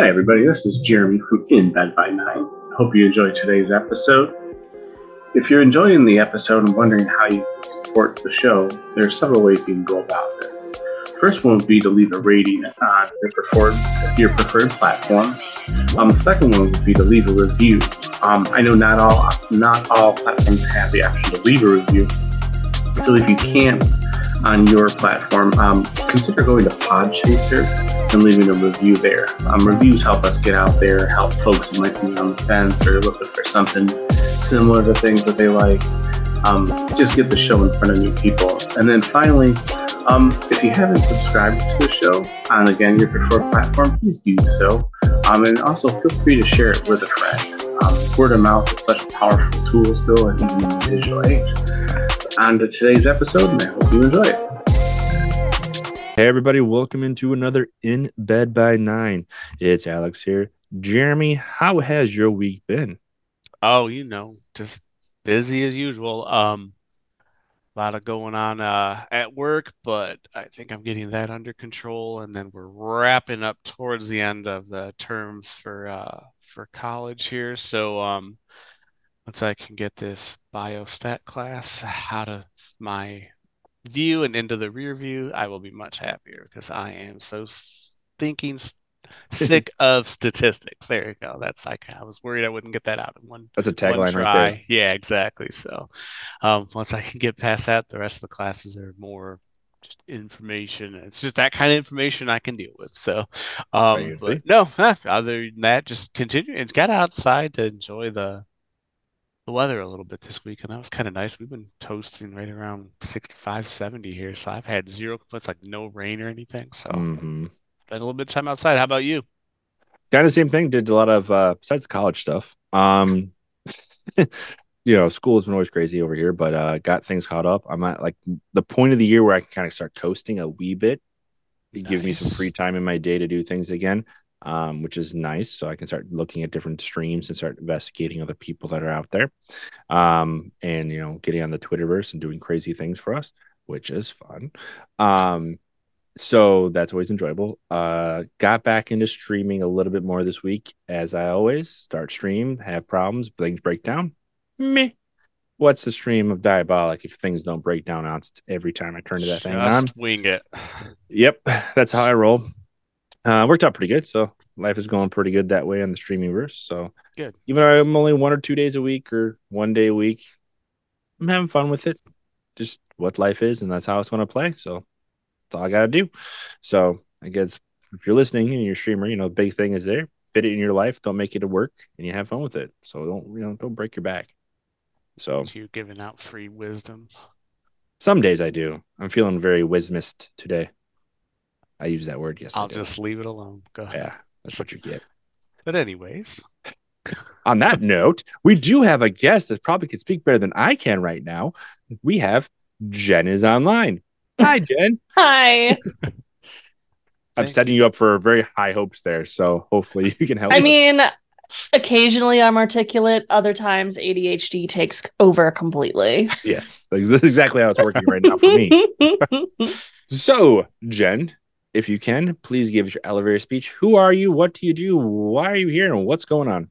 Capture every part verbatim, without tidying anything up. Hi everybody, this is Jeremy from Bed by Nine. Hope you enjoy today's episode. If you're enjoying the episode and wondering how you can support the show, there are several ways you can go about this. First one would be to leave a rating on your preferred, your preferred platform. Um, the second one would be to leave a review. Um, I know not all not all platforms have the option to leave a review, so if you can't on your platform, um, consider going to Podchaser and leaving a review there. Um, reviews help us get out there, help folks who might be on the fence or looking for something similar to things that they like. Um, just get the show in front of new people. And then finally, um, if you haven't subscribed to the show on, again, your preferred platform, please do so. Um, and also feel free to share it with a friend. Um, word of mouth is such a powerful tool still, and even in the digital age. On to today's episode, and I hope you enjoy it. Hey everybody, welcome into another In Bed by Nine. It's Alex here. Jeremy, how has your week been? Oh, you know, just busy as usual. Um, a lot of going on uh, at work, but I think I'm getting that under control, and then we're wrapping up towards the end of the terms for uh, for college here. So, um, once I can get this biostat class out of my view and into the rear view, I will be much happier because I am so stinking sick of statistics. There you go. That's like, I was worried I wouldn't get that out in one. That's a tagline right there. Yeah, exactly. So um, once I can get past that, the rest of the classes are more just information. It's just that kind of information I can deal with. So um, but no, other than that, just continue and got outside to enjoy the the weather a little bit this week, and that was kind of nice. We've been toasting right around sixty-five, seventy here, so I've had zero complaints, like no rain or anything. So mm-hmm. Spent a little bit of time outside. How about you? Kind of same thing. Did a lot of uh besides college stuff. Um, you know, school has been always crazy over here, but uh, got things caught up. I'm at like the point of the year where I can kind of start coasting a wee bit. It nice. Give me some free time in my day to do things again. Um, which is nice. So I can start looking at different streams and start investigating other people that are out there. Um, and, you know, getting on the Twitterverse and doing crazy things for us, which is fun. Um, so that's always enjoyable. Uh, got back into streaming a little bit more this week. As I always start stream, have problems, things break down. Meh. What's the stream of Diabolic if things don't break down on every time I turn to that Just thing on? Just wing it. Yep. That's how I roll. Uh, worked out pretty good, so life is going pretty good that way on the streamingverse. So good. Even though I'm only one or two days a week or one day a week, I'm having fun with it. Just what life is, and that's how it's going to play. So that's all I got to do. So I guess if you're listening and you're a streamer, you know, the big thing is there. Fit it in your life. Don't make it a work, and you have fun with it. So don't, you know, don't break your back. So you're giving out free wisdom. Some days I do. I'm feeling very wisdomist today. I use that word. Yes, I'll I do. Just leave it alone. Go ahead. Yeah, that's what you get. But anyways, on that note, we do have a guest that probably could speak better than I can right now. We have Jen is online. Hi, Jen. Hi. I'm Thank setting you. you up for very high hopes there, so hopefully you can help. I us. mean, occasionally I'm articulate. Other times A D H D takes over completely. Yes, that's exactly how it's working right now for me. So, Jen, if you can, please give your elevator speech. Who are you? What do you do? Why are you here? And what's going on?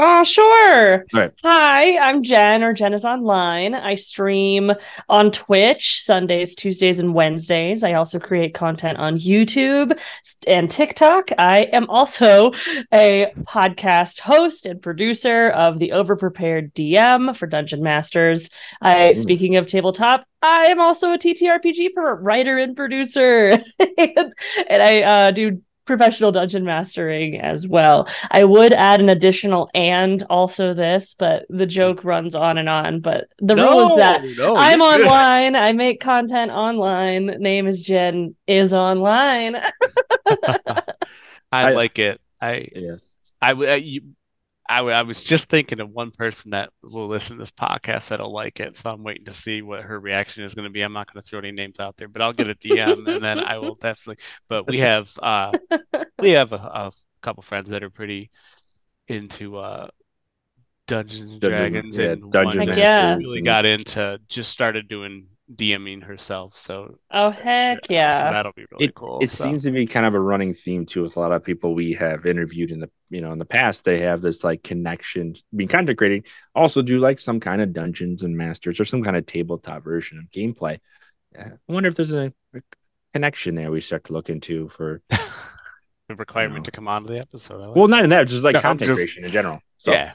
Oh, sure. Right. Hi, I'm Jen, or Jen is online. I stream on Twitch Sundays, Tuesdays, and Wednesdays. I also create content on YouTube and TikTok. I am also a podcast host and producer of the Overprepared D M for Dungeon Masters. I, mm-hmm. Speaking of tabletop, I am also a T T R P G writer and producer, and, and I uh, do professional dungeon mastering as well. I would add an additional and also this, but the joke runs on and on. But the no, rule is that no, I'm online. I make content online. Name is Jen is online. I, I like it. I yes. I I, you, I I was just thinking of one person that will listen to this podcast that'll like it. So I'm waiting to see what her reaction is going to be. I'm not going to throw any names out there, but I'll get a D M and then I will definitely. But we have uh, we have a, a couple friends that are pretty into uh, Dungeons and Dragons Dungeons, and yeah, Dungeons. Like, yeah. Really got into just started doing DMing herself. So oh heck yeah, yeah. So that'll be really it, cool. It so. seems to be kind of a running theme too with a lot of people we have interviewed in the you know in the past. They have this like connection, being content creating, also do like some kind of Dungeons and Masters or some kind of tabletop version of gameplay. Yeah. I wonder if there's a, a connection there we start to look into for the requirement you know. to come on to the episode. Like well, that. not in that, just like no, content just, creation in general. So. Yeah,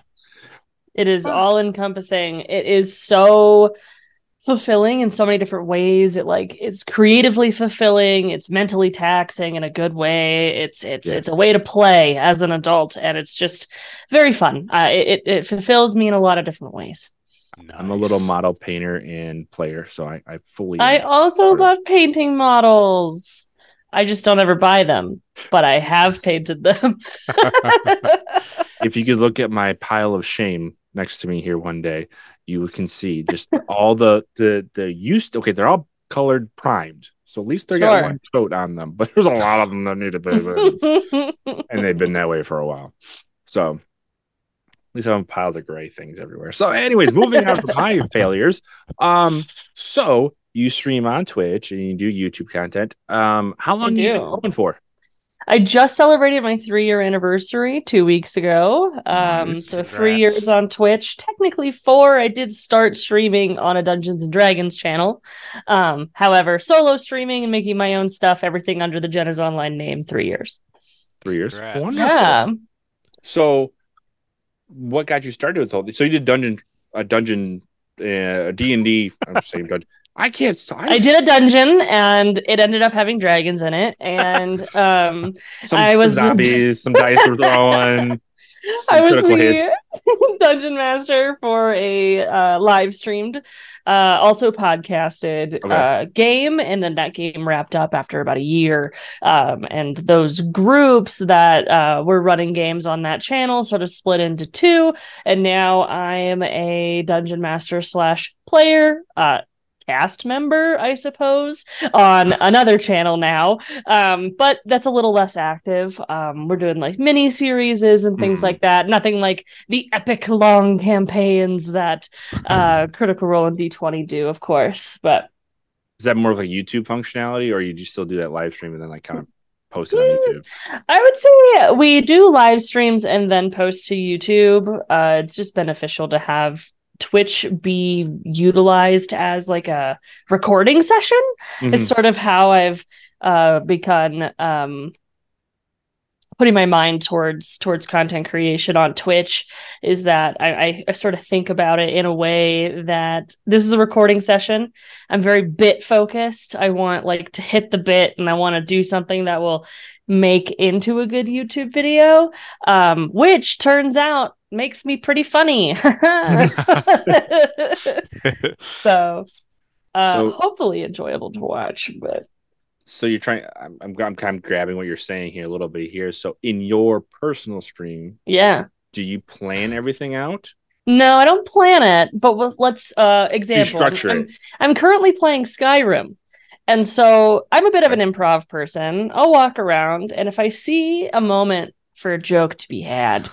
it is all encompassing. It is so fulfilling in so many different ways. It like it's creatively fulfilling. It's mentally taxing in a good way. It's it's yeah. it's a way to play as an adult, and it's just very fun. Uh, it it fulfills me in a lot of different ways. Nice. I'm a little model painter and player, so I I fully. I also love of... painting models. I just don't ever buy them, but I have painted them. If you could look at my pile of shame next to me here one day, you can see just all the the the used. Okay, they're all colored primed, so at least they sure. got one coat on them. But there's a lot of them that need to be, and they've been that way for a while. So at least I have a pile of gray things everywhere. So, anyways, moving on from my failures. Um, so you stream on Twitch and you do YouTube content. Um, how long I do you been going for? I just celebrated my three-year anniversary two weeks ago. Um, nice. So three Congrats. years on Twitch. Technically four. I did start streaming on a Dungeons and Dragons channel. Um, however, solo streaming and making my own stuff, everything under the Jen is Online name, three years. Three years. Wonderful. Yeah. So what got you started with all this? So you did dungeon, a dungeon, uh, D and D. I'm just saying dungeon. I can't stop. I did a dungeon and it ended up having dragons in it. And um, some I was zombies, some dice were thrown. I was the hits. dungeon master for a uh, live streamed, uh, also podcasted okay. uh, game. And then that game wrapped up after about a year. Um, and those groups that uh, were running games on that channel sort of split into two. And now I am a dungeon master slash player. Uh, cast member, I suppose, on another channel now, um but that's a little less active. Um we're doing like mini series and things mm. like that, nothing like the epic long campaigns that uh Critical Role and D twenty do, of course. But is that more of a YouTube functionality, or you do still do that live stream and then like kind of post it on YouTube? I would say we do live streams and then post to YouTube. Uh it's just beneficial to have Twitch be utilized as like a recording session. Mm-hmm. Is sort of how I've uh, begun um, putting my mind towards towards content creation on Twitch, is that I, I, I sort of think about it in a way that this is a recording session. I'm very bit focused. I want like to hit the bit, and I want to do something that will make into a good YouTube video, um, which turns out makes me pretty funny. so, uh, so hopefully enjoyable to watch. But so you're trying. I'm, I'm I'm kind of grabbing what you're saying here a little bit here. So in your personal stream, yeah, do you plan everything out? No, I don't plan it. But we'll, let's uh, example. You structure I'm, it. I'm, I'm currently playing Skyrim. And so I'm a bit of an improv person. I'll walk around, and if I see a moment for a joke to be had,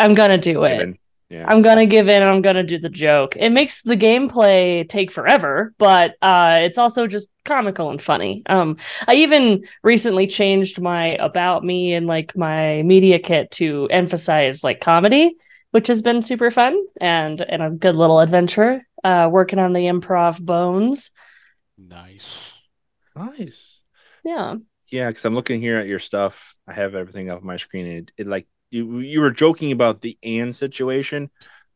I'm going to do it. Yeah. I'm going to give in. And I'm going to do the joke. It makes the gameplay take forever, but uh, it's also just comical and funny. Um, I even recently changed my About Me and like my media kit to emphasize like comedy, which has been super fun and, and a good little adventure, uh, working on the improv bones. Nice. Nice. Yeah. Yeah, because I'm looking here at your stuff. I have everything up on my screen. And it, it like you you were joking about the and situation.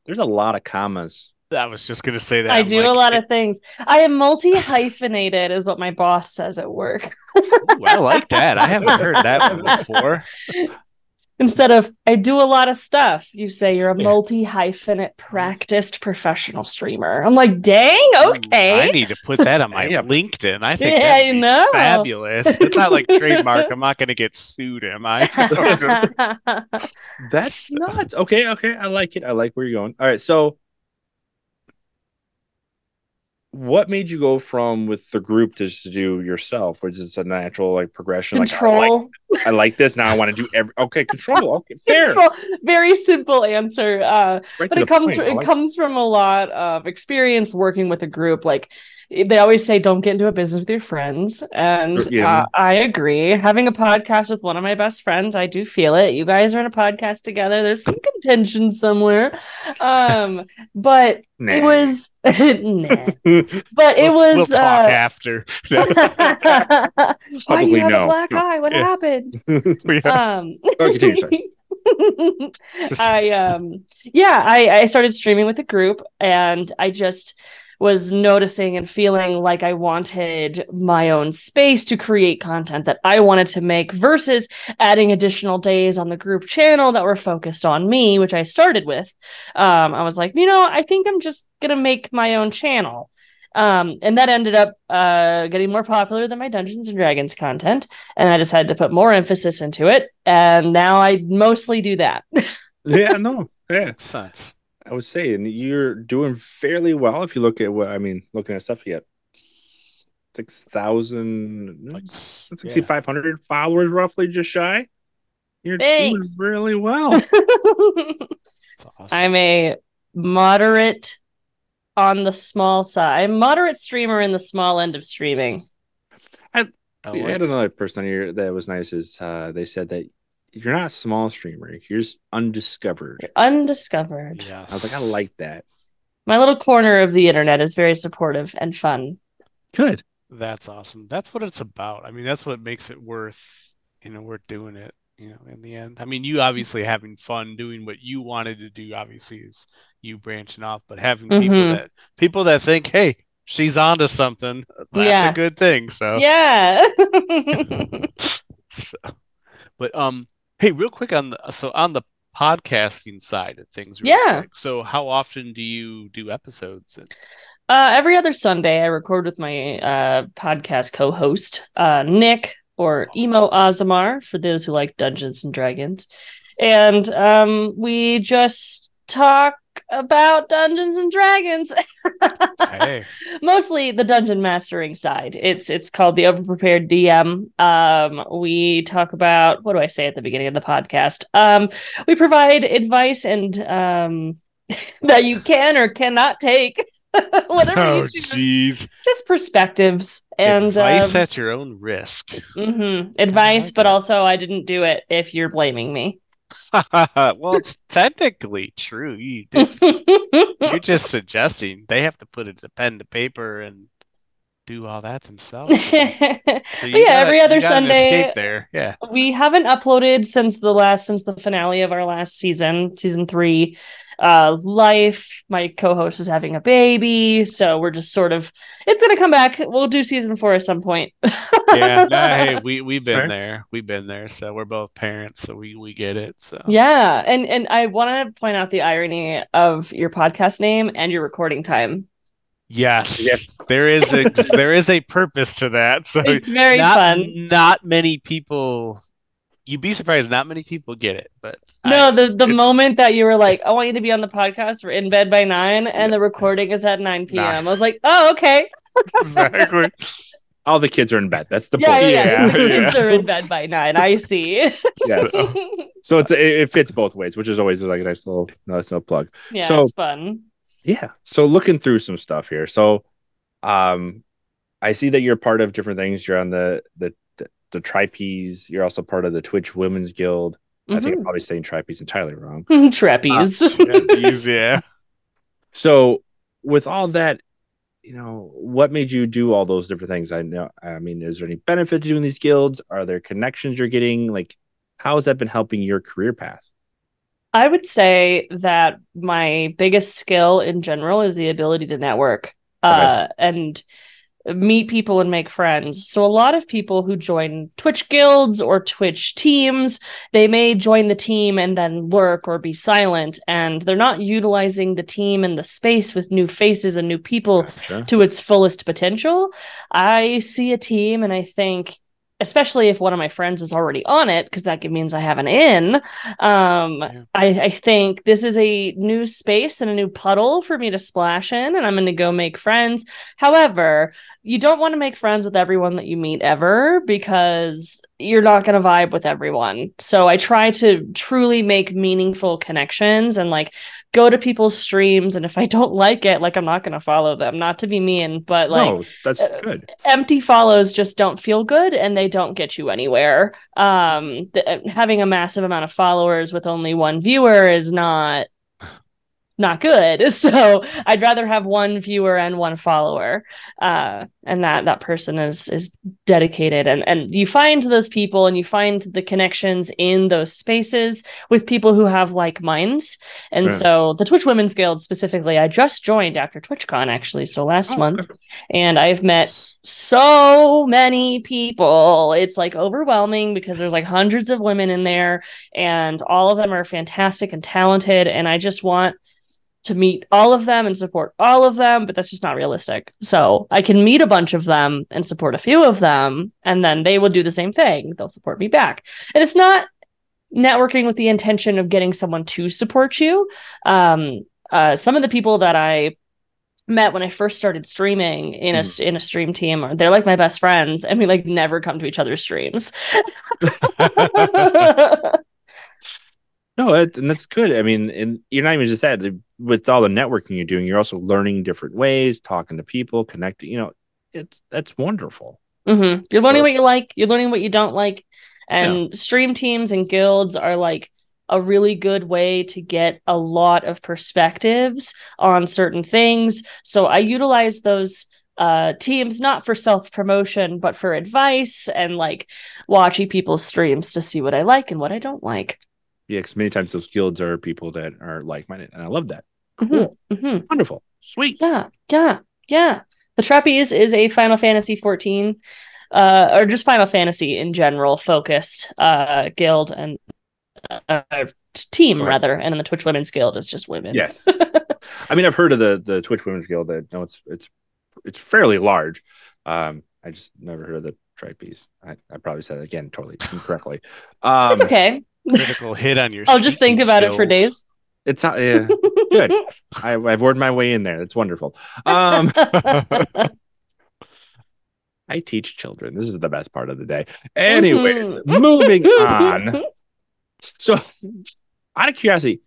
There's a lot of commas. I was just gonna say that. I I'm do like, a lot it... of things. I am multi-hyphenated is what my boss says at work. Ooh, I like that. I haven't heard that one before. Instead of I do a lot of stuff, you say you're a multi-hyphenate practiced professional streamer. I'm like, dang, okay. I need to put that on my yeah. LinkedIn. I think yeah, I know. Fabulous. It's not like trademark. I'm not going to get sued, am I? That's nuts. Okay, okay. I like it. I like where you're going. All right, so what made you go from with the group to just to do yourself, which is a natural like progression? Control. Like, I, like, I like this now. I want to do every. Okay, control. Okay, fair. Control. Very simple answer. Uh, right but it comes. From, it like comes it. from a lot of experience working with a group. Like they always say don't get into a business with your friends, and yeah. uh, I agree. Having a podcast with one of my best friends, I do feel it. You guys are in a podcast together. There's some contention somewhere, um, but nah. it was nah. But it was. We'll talk uh, after. Why Probably do you have no. a black eye? What yeah. happened? yeah. Um. I um yeah I I started streaming with a group, and I just was noticing and feeling like I wanted my own space to create content that I wanted to make versus adding additional days on the group channel that were focused on me, which I started with. Um, I was like, you know, I think I'm just gonna make my own channel. Um, and that ended up uh, getting more popular than my Dungeons and Dragons content. And I decided to put more emphasis into it. And now I mostly do that. yeah, no. Yeah. Sense. I was saying you're doing fairly well if you look at what I mean, looking at stuff, you got six thousand, like, six thousand five hundred yeah. followers, roughly just shy. You're Thanks. doing really well. That's awesome. I'm a moderate. On the small side, I'm a moderate streamer in the small end of streaming. I, I had another person here that was nice. Is uh, they said that you're not a small streamer; you're just undiscovered. You're undiscovered. Yeah. I was like, I like that. My little corner of the internet is very supportive and fun. Good. That's awesome. That's what it's about. I mean, that's what makes it worth, you know, worth doing it. You know, in the end, I mean, you obviously having fun doing what you wanted to do, obviously, is you branching off, but having mm-hmm. people that people that think, hey, she's onto something, that's yeah. a good thing. So yeah. so, but um, hey, real quick on the so on the podcasting side of things, real yeah. quick, so how often do you do episodes? And- uh, every other Sunday, I record with my uh podcast co-host, uh Nick. Or Emo Alzamar, for those who like Dungeons and Dragons. And um, we just talk about Dungeons and Dragons. hey. Mostly the dungeon mastering side. It's it's called the Overprepared D M. Um, we talk about, what do I say at the beginning of the podcast? Um, we provide advice and um, that you can or cannot take. Whatever oh, you choose, just, just perspectives and advice um, at your own risk. Mm-hmm. Advice, like but that. Also I didn't do it. If you're blaming me, well, it's technically true. You you're just suggesting they have to put it to pen to paper and do all that themselves. So yeah, gotta, every other Sunday. There, yeah. We haven't uploaded since the last since the finale of our last season, season three. Uh, life. My co-host is having a baby, so we're just sort of. It's gonna come back. We'll do season four at some point. yeah, nah, hey, we we've been sure. there. We've been there. So we're both parents, so we we get it. So yeah, and and I want to point out the irony of your podcast name and your recording time. Yes, yes. there is a there is a purpose to that. So it's very not, fun. Not many people. You'd be surprised not many people get it, but no, I, the, the moment that you were like, I want you to be on the podcast, we're in bed by nine, and yeah. the recording is at nine p.m. Nah. I was like, oh, okay. exactly. All the kids are in bed. That's the yeah, point. Yeah, yeah. yeah. The kids yeah. are in bed by nine. I see. yeah. So, so it's it, it fits both ways, which is always like a nice little nice little plug. Yeah, so, it's fun. Yeah. So looking through some stuff here. So um I see that you're part of different things. You're on the the the Trapeze. You're also part of the Twitch Women's Guild. Mm-hmm. I think I'm probably saying Trapeze entirely wrong. Trapeze. Uh, Trapeze, yeah. So with all that, you know, what made you do all those different things? I know. I mean, is there any benefit to doing these guilds? Are there connections you're getting? Like, how has that been helping your career path? I would say that my biggest skill in general is the ability to network. Okay. Uh, and meet people and make friends. So a lot of people who join Twitch guilds or Twitch teams, they may join the team and then lurk or be silent, and they're not utilizing the team and the space with new faces and new people gotcha. To its fullest potential. I see a team and I think, especially if one of my friends is already on it, because that means I have an in. Um, yeah. I, I think this is a new space and a new puddle for me to splash in, and I'm going to go make friends. However, you don't want to make friends with everyone that you meet ever, because you're not going to vibe with everyone. So I try to truly make meaningful connections and like go to people's streams. And if I don't like it, like I'm not going to follow them, not to be mean, but like no, that's good. Empty follows just don't feel good and they don't get you anywhere. Um, th- having a massive amount of followers with only one viewer is not not good. So I'd rather have one viewer and one follower, uh and that that person is is dedicated, and and you find those people and you find the connections in those spaces with people who have like minds. And yeah. So the Twitch Women's Guild specifically, I just joined after TwitchCon actually, so last oh, month perfect. And I've met so many people. It's like overwhelming because there's like hundreds of women in there and all of them are fantastic and talented, and I just want to meet all of them and support all of them, but that's just not realistic. So I can meet a bunch of them and support a few of them, and then they will do the same thing. They'll support me back. And it's not networking with the intention of getting someone to support you. Um, uh, some of the people that I met when I first started streaming in a mm. in a stream team, they're like my best friends, and we like never come to each other's streams. No, and that's good. I mean, and you're not even just that. With all the networking you're doing, you're also learning different ways, talking to people, connecting. You know, it's that's wonderful. Mm-hmm. You're learning so, what you like. You're learning what you don't like. And yeah. Stream teams and guilds are like a really good way to get a lot of perspectives on certain things. So I utilize those uh teams not for self-promotion but for advice and like watching people's streams to see what I like and what I don't like. Yeah, because many times those guilds are people that are like-minded, and I love that. Cool. Mm-hmm, mm-hmm. Wonderful. Sweet. Yeah, yeah, yeah. The Trapeze is a Final Fantasy fourteen, uh, or just Final Fantasy in general, focused uh, guild and uh, team, rather, and then the Twitch Women's Guild is just women. Yes. I mean, I've heard of the, the Twitch Women's Guild. I know it's, it's, it's fairly large. Um, I just never heard of the Trapeze. I, I probably said it again totally incorrectly. Um, it's okay. Critical hit on your. I'll just think about skills. It for days. It's not, yeah, good. I, I've worked my way in there. It's wonderful. Um, I teach children. This is the best part of the day. Anyways, mm-hmm. Moving on. So, out of curiosity,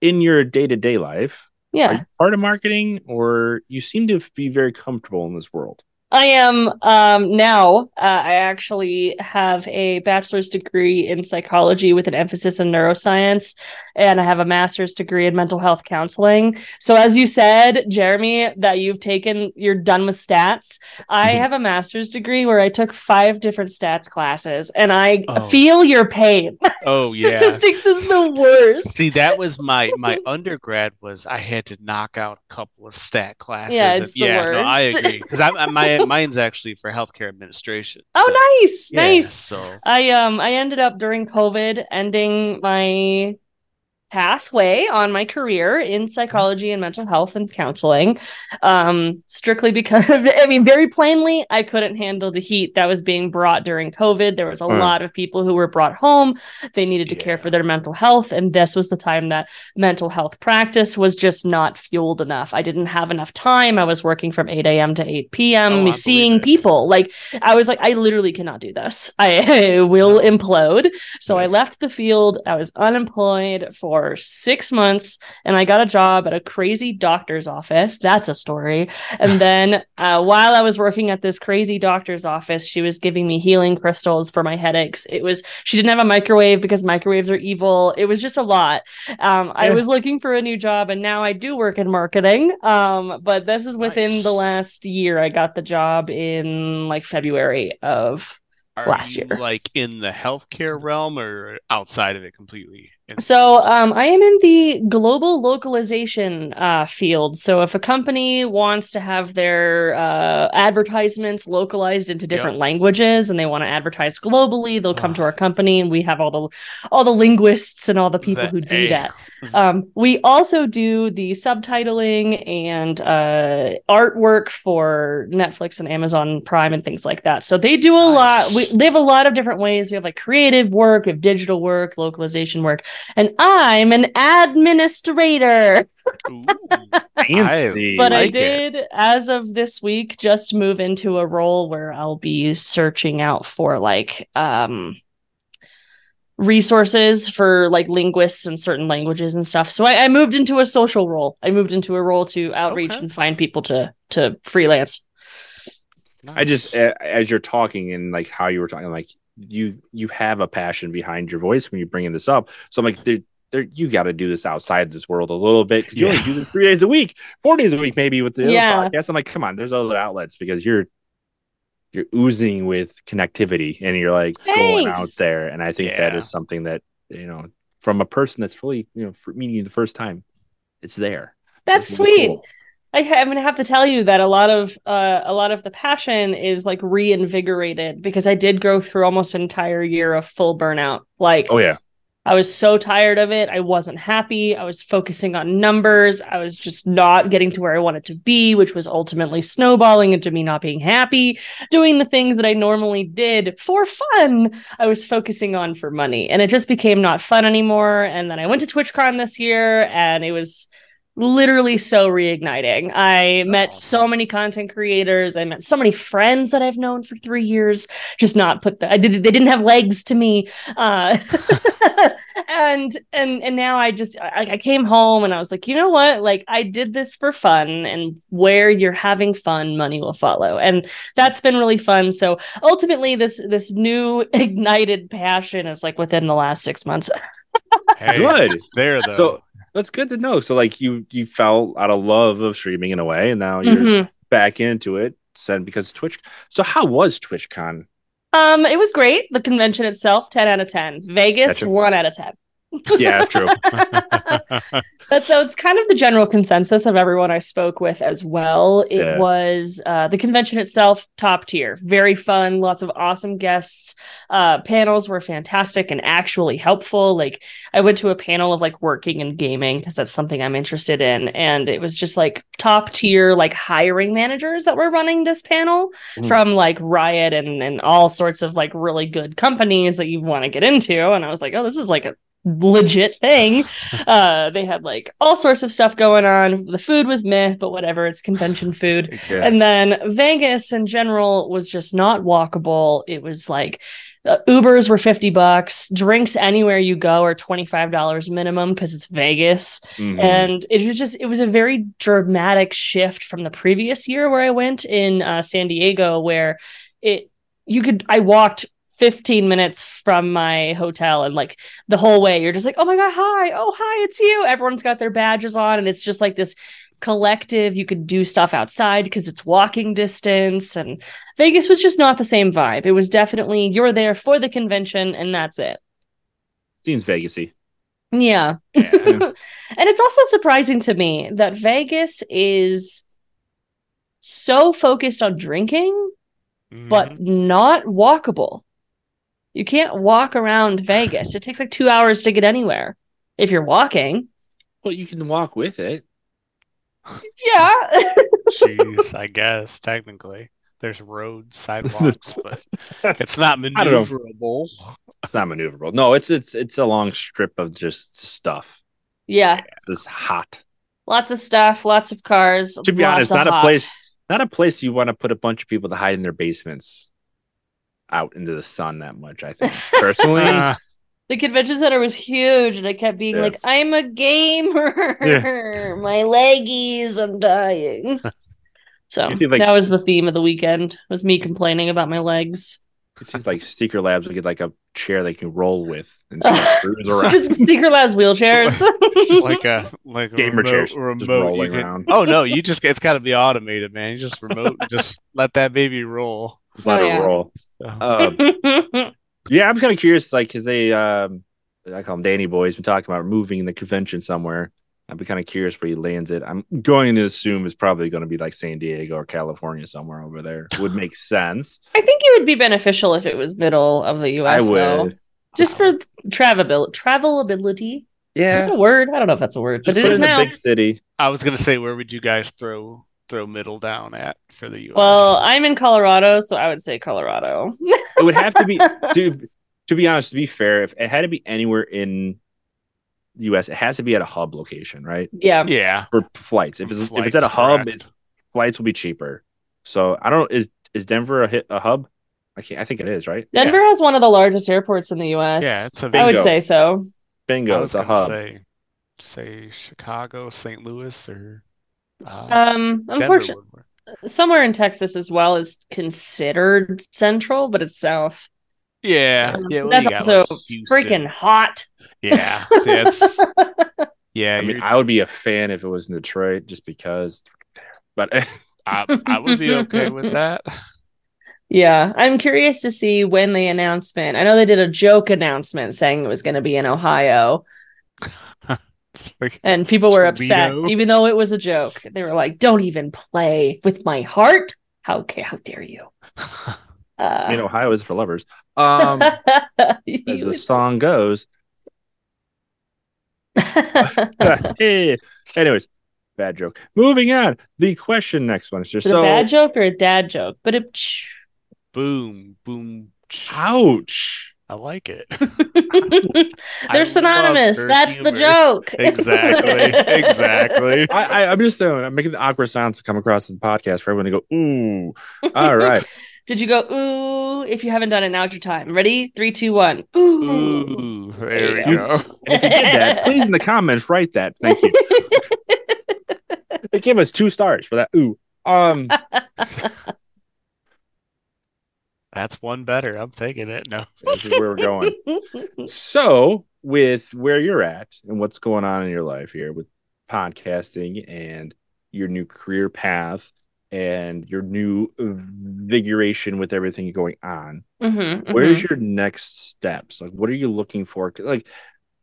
in your day-to-day life, yeah, are you part of marketing, or you seem to be very comfortable in this world? I am um, now. Uh, I actually have a bachelor's degree in psychology with an emphasis in neuroscience, and I have a master's degree in mental health counseling. So, as you said, Jeremy, that you've taken, you're done with stats. I have a master's degree where I took five different stats classes, and I oh. feel your pain. Oh, statistics yeah. is the worst. See, that was my my undergrad was I had to knock out a couple of stat classes. Yeah, it's and, the yeah, worst. No, I agree because I'm, I'm my. Mine's actually for healthcare administration. So. Oh, nice, yeah, nice. So. I um I ended up during COVID ending my pathway on my career in psychology and mental health and counseling, um strictly because I mean very plainly I couldn't handle the heat that was being brought during COVID. There was a mm. lot of people who were brought home. They needed to yeah. care for their mental health, and this was the time that mental health practice was just not fueled enough. I didn't have enough time. I was working from eight a.m. to eight p.m. oh, seeing people like I was like I literally cannot do this. I, I will implode. So yes. I left the field. I was unemployed for six months, and I got a job at a crazy doctor's office. That's a story. And then uh, while I was working at this crazy doctor's office, she was giving me healing crystals for my headaches. It was she didn't have a microwave because microwaves are evil. It was just a lot. Um, I was looking for a new job, and now I do work in marketing. Um, but this is within nice. the last year. I got the job in like February of Are last year. Like in the healthcare realm or outside of it completely? So um, I am in the global localization uh, field. So if a company wants to have their uh, advertisements localized into different yep. languages and they want to advertise globally, they'll come oh. to our company, and we have all the all the linguists and all the people the, who do hey. that. Um, we also do the subtitling and uh, artwork for Netflix and Amazon Prime and things like that. So they do a nice. lot. We, they have a lot of different ways. We have like creative work, we have digital work, localization work. And I'm an administrator. Ooh, fancy. But like I did, it. as of this week, just move into a role where I'll be searching out for like um, resources for like linguists and certain languages and stuff. So I, I moved into a social role. I moved into a role to outreach okay. and find people to to freelance. Nice. I just, as you're talking and like how you were talking, like, you you have a passion behind your voice when you bring this up. So I'm like, there, there, you got to do this outside this world a little bit, because yeah. you only do this three days a week, four days a week, maybe with the yeah. podcast. I'm like, come on, there's other outlets, because you're you're oozing with connectivity, and you're like Thanks. going out there. And I think yeah. that is something that, you know, from a person that's fully, you know, for meeting you the first time, it's there. That's it's sweet. Cool. I ha- I'm gonna have to tell you that a lot of uh, a lot of the passion is like reinvigorated, because I did go through almost an entire year of full burnout. Like, oh yeah, I was so tired of it. I wasn't happy. I was focusing on numbers. I was just not getting to where I wanted to be, which was ultimately snowballing into me not being happy, doing the things that I normally did for fun. I was focusing on for money, and it just became not fun anymore. And then I went to TwitchCon this year, and it was literally so reigniting. I oh. met so many content creators. I met so many friends that I've known for three years. Just not put the, I did. They didn't have legs to me. Uh, and and and now I just I, I came home and I was like, you know what? Like, I did this for fun, and where you're having fun, money will follow, and that's been really fun. So ultimately, this this new ignited passion is like within the last six months. Hey, good. It's there though. So, that's good to know. So like you you fell out of love of streaming in a way, and now you're mm-hmm. back into it, said because of Twitch. So how was TwitchCon? Um, it was great. The convention itself, ten out of ten. Vegas, one out of ten. Yeah, true. That's, that's kind of the general consensus of everyone I spoke with as well. It yeah. was uh, the convention itself, top tier, very fun, lots of awesome guests. Uh, panels were fantastic and actually helpful. Like, I went to a panel of like working and gaming, because that's something I'm interested in, and it was just like top tier, like hiring managers that were running this panel mm. from like Riot and and all sorts of like really good companies that you want to get into. And I was like, oh, this is like a legit thing. Uh they had like all sorts of stuff going on. The food was meh, but whatever, it's convention food. Yeah. And then Vegas in general was just not walkable. It was like uh, Ubers were fifty bucks, drinks anywhere you go are twenty-five dollars minimum, because it's Vegas. Mm-hmm. And it was just it was a very dramatic shift from the previous year where I went in uh, San Diego, where it you could I walked fifteen minutes from my hotel, and like the whole way you're just like, oh my god, hi, oh hi, it's you. Everyone's got their badges on, and it's just like this collective. You could do stuff outside because it's walking distance, and Vegas was just not the same vibe. It was definitely you're there for the convention and that's it. Seems Vegasy. Yeah. yeah. And it's also surprising to me that Vegas is so focused on drinking, mm-hmm. but not walkable. You can't walk around Vegas. It takes like two hours to get anywhere if you're walking. Well, you can walk with it. Yeah. Jeez, I guess technically there's roads, sidewalks, but it's not maneuverable. It's not maneuverable. No, it's it's it's a long strip of just stuff. Yeah, it's just hot. Lots of stuff, lots of cars. To be honest, not a place, not a place you want to put a bunch of people to hide in their basements out into the sun that much, I think, personally. uh, the convention center was huge, and I kept being yeah. like, I'm a gamer. Yeah. My leggies, I'm dying. So like, that was the theme of the weekend, was me complaining about my legs. I think like Secret Labs would get like a chair they can roll with and just cruise around. Just Secret Labs wheelchairs. Just like a like gamer chair rolling can, around. Oh no, you just it's gotta be automated, man. You just remote just let that baby roll. Let oh, it yeah. roll. So. Um, yeah, I'm kind of curious, like, because they um, I call him Danny Boy, has been talking about moving the convention somewhere. I'd be kind of curious where he lands it. I'm going to assume it's probably going to be like San Diego or California, somewhere over there. Would make sense. I think it would be beneficial if it was middle of the U S, I would. Though. Just for travel travelability. Yeah. Is that a word? I don't know if that's a word, but Just it put is in now. A big city. I was going to say, where would you guys throw throw middle down at for the U S? Well, I'm in Colorado, so I would say Colorado. It would have to be, to, to be honest, to be fair, if it had to be anywhere in the U S, it has to be at a hub location, right? Yeah. Yeah. For flights. If it's, flights, if it's at a hub, it's, flights will be cheaper. So I don't, is is Denver a, a hub? I, can't, I think it is, right? Denver yeah. has one of the largest airports in the U S. Yeah, it's a bingo. I would say so. Bingo, it's a hub. Say, say Chicago, Saint Louis, or uh, um, unfortunately, somewhere in Texas as well is considered central, but it's south. Yeah, um, yeah. Well, that's also like freaking hot. Yeah, that's, yeah. I mean, I would be a fan if it was in Detroit, just because. But I, I would be okay with that. Yeah, I'm curious to see when the announcement. I know they did a joke announcement saying it was going to be in Ohio, like, and people were upset, even though it was a joke. They were like, "Don't even play with my heart! How how dare you?" Uh, I mean, Ohio is for lovers. Um, as the song goes. Anyways. Bad joke. Moving on. The question next one is just so, a bad joke or a dad joke? But it boom, boom, ouch! I like it. They're I synonymous. That's humor. The joke. Exactly. Exactly. I, I, I'm just saying. I'm making the awkward sounds to come across in the podcast for everyone to go. Ooh. All right. Did you go? Ooh! If you haven't done it, now's your time. Ready? Three, two, one. Ooh! Ooh there we go. If you, if you did that, please in the comments write that. Thank you. They gave us two stars for that. Ooh. Um That's one better. I'm taking it. No. This is where we're going. So, with where you're at and what's going on in your life here with podcasting and your new career path and your new invigoration with everything going on, mm-hmm, where's mm-hmm. your next steps? Like, what are you looking for? Like,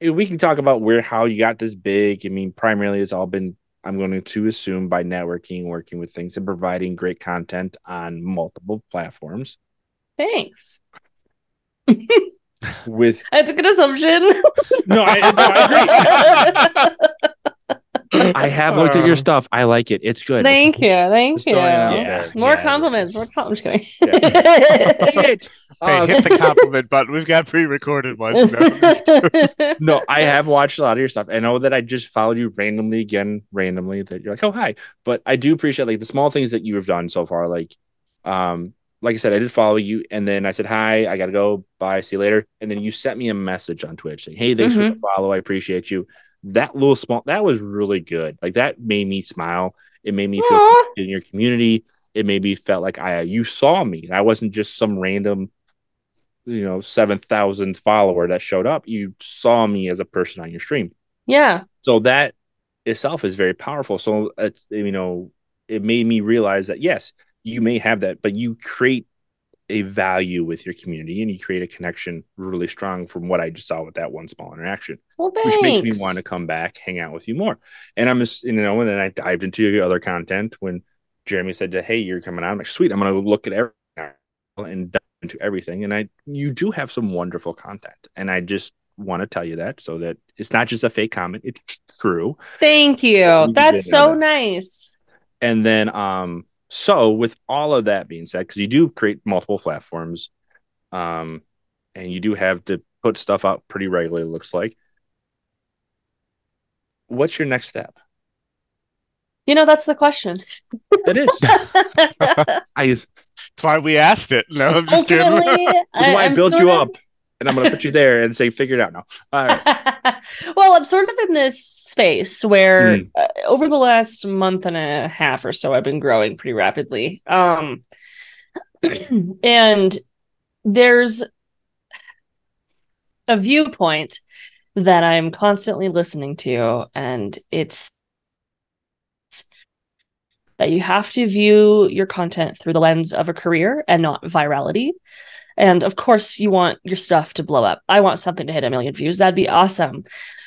we can talk about where how you got this big. I mean, primarily it's all been I'm going to assume by networking, working with things, and providing great content on multiple platforms. Thanks. With that's a good assumption. No, I, no, I agree. I have looked at your stuff. I like it. It's good. Thank you. Thank you. Yeah, more yeah. compliments. More compliments. I'm just kidding. Yeah. Hey, hit the compliment button. We've got pre-recorded ones. No, I have watched a lot of your stuff. I know that I just followed you randomly again, randomly. That you're like, oh hi, but I do appreciate like the small things that you have done so far. Like, um, like I said, I did follow you, and then I said hi. I gotta go. Bye. See you later. And then you sent me a message on Twitch saying, "Hey, thanks mm-hmm. for the follow. I appreciate you." That little small that was really good. Like that made me smile. It made me Aww. Feel connected in your community. It made me felt like I you saw me. I wasn't just some random. You know, seven thousandth follower that showed up, you saw me as a person on your stream. Yeah. So that itself is very powerful. So, uh, you know, it made me realize that, yes, you may have that, but you create a value with your community and you create a connection really strong from what I just saw with that one small interaction, well, which makes me want to come back, hang out with you more. And I'm just, you know, and then I dived into your other content when Jeremy said, to, hey, you're coming out. I'm like, sweet, I'm going to look at everything and dive into everything, and I you do have some wonderful content, and I just want to tell you that so that it's not just a fake comment, it's true. Thank you. you That's so that. nice. And then um so with all of that being said, because you do create multiple platforms um and you do have to put stuff out pretty regularly, it looks like, what's your next step? You know, that's the question. It is. I That's why we asked it. No, I'm just kidding. That's why I built you up, and I'm going to put you there and say, figure it out now. All right. Well, I'm sort of in this space where mm. uh, over the last month and a half or so, I've been growing pretty rapidly. Um, and there's a viewpoint that I'm constantly listening to, and it's that you have to view your content through the lens of a career and not virality. And of course you want your stuff to blow up. I want something to hit a million views. That'd be awesome.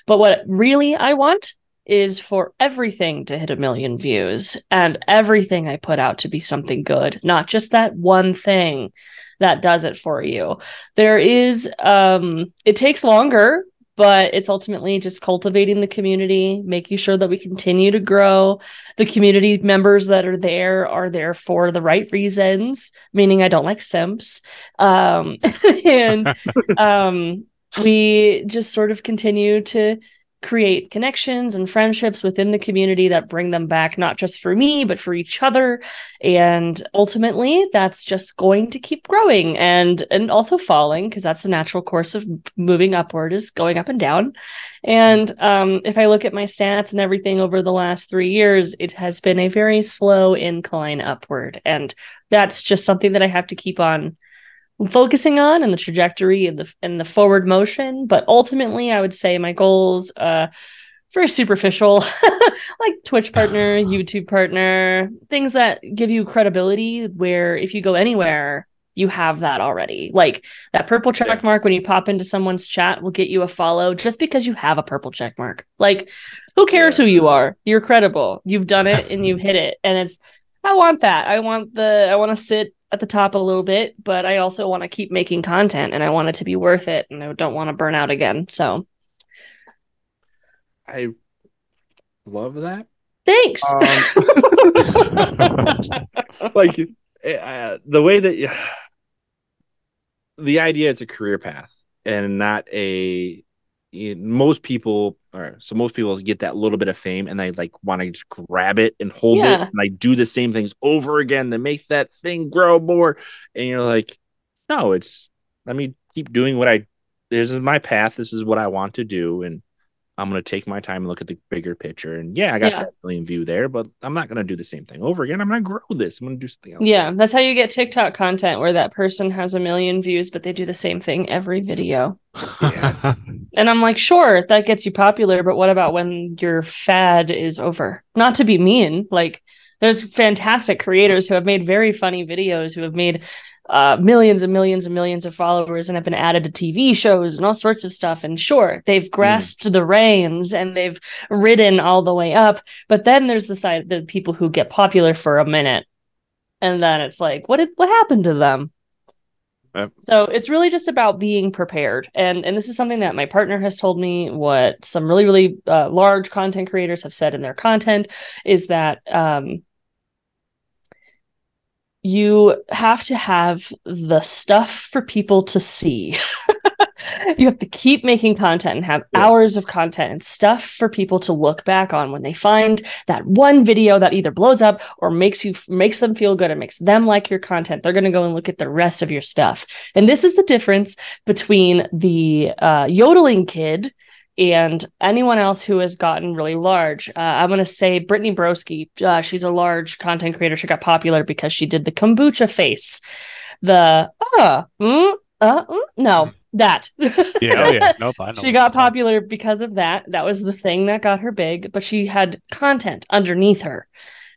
But what really I want is for everything to hit a million views and everything I put out to be something good, not just that one thing that does it for you. There is, um, it takes longer, but it's ultimately just cultivating the community, making sure that we continue to grow. The community members that are there are there for the right reasons, meaning I don't like simps. Um, and um, we just sort of continue to create connections and friendships within the community that bring them back, not just for me, but for each other. And ultimately, that's just going to keep growing and and also falling, because that's the natural course of moving upward, is going up and down. And um, if I look at my stats and everything over the last three years, it has been a very slow incline upward. And that's just something that I have to keep on focusing on, and the trajectory and the and the forward motion. But ultimately, I would say my goals, uh, very superficial, like Twitch partner, YouTube partner, things that give you credibility, where if you go anywhere, you have that already. Like that purple check mark when you pop into someone's chat will get you a follow just because you have a purple check mark. Like, who cares who you are? You're credible. You've done it and you've hit it. And it's, I want that. I want the, I want to sit at the top a little bit, but I also want to keep making content and I want it to be worth it, and I don't want to burn out again. So I love that. Thanks. Um, like uh, the way that you, the idea, it's a career path and not a, you know, most people, all right, so most people get that little bit of fame and they like want to just grab it and hold yeah. it, and like do the same things over again to make that thing grow more. And you're like, no, it's, let me keep doing what I, this is my path. This is what I want to do. And I'm going to take my time and look at the bigger picture. And yeah, I got yeah. that million view there, but I'm not going to do the same thing over again. I'm going to grow this. I'm going to do something else. Yeah. That's how you get TikTok content, where that person has a million views, but they do the same thing every video. Yes. And I'm like, sure, that gets you popular, but what about when your fad is over? Not to be mean, like there's fantastic creators who have made very funny videos, who have made uh, millions and millions and millions of followers and have been added to T V shows and all sorts of stuff. And sure, they've grasped mm. the reins and they've ridden all the way up. But then there's the side, the people who get popular for a minute, and then it's like, what did, what happened to them? So it's really just about being prepared. And and this is something that my partner has told me, what some really, really uh, large content creators have said in their content, is that um, you have to have the stuff for people to see. You have to keep making content and have yes. hours of content and stuff for people to look back on when they find that one video that either blows up or makes you makes them feel good and makes them like your content. They're going to go and look at the rest of your stuff. And this is the difference between the uh, yodeling kid and anyone else who has gotten really large. Uh, I'm going to say Brittany Broski. Uh, she's a large content creator. She got popular because she did the kombucha face. The, uh, mm, uh, mm, no. That yeah, oh yeah. Nope, I know. She got popular because of that. That was the thing that got her big, but she had content underneath her.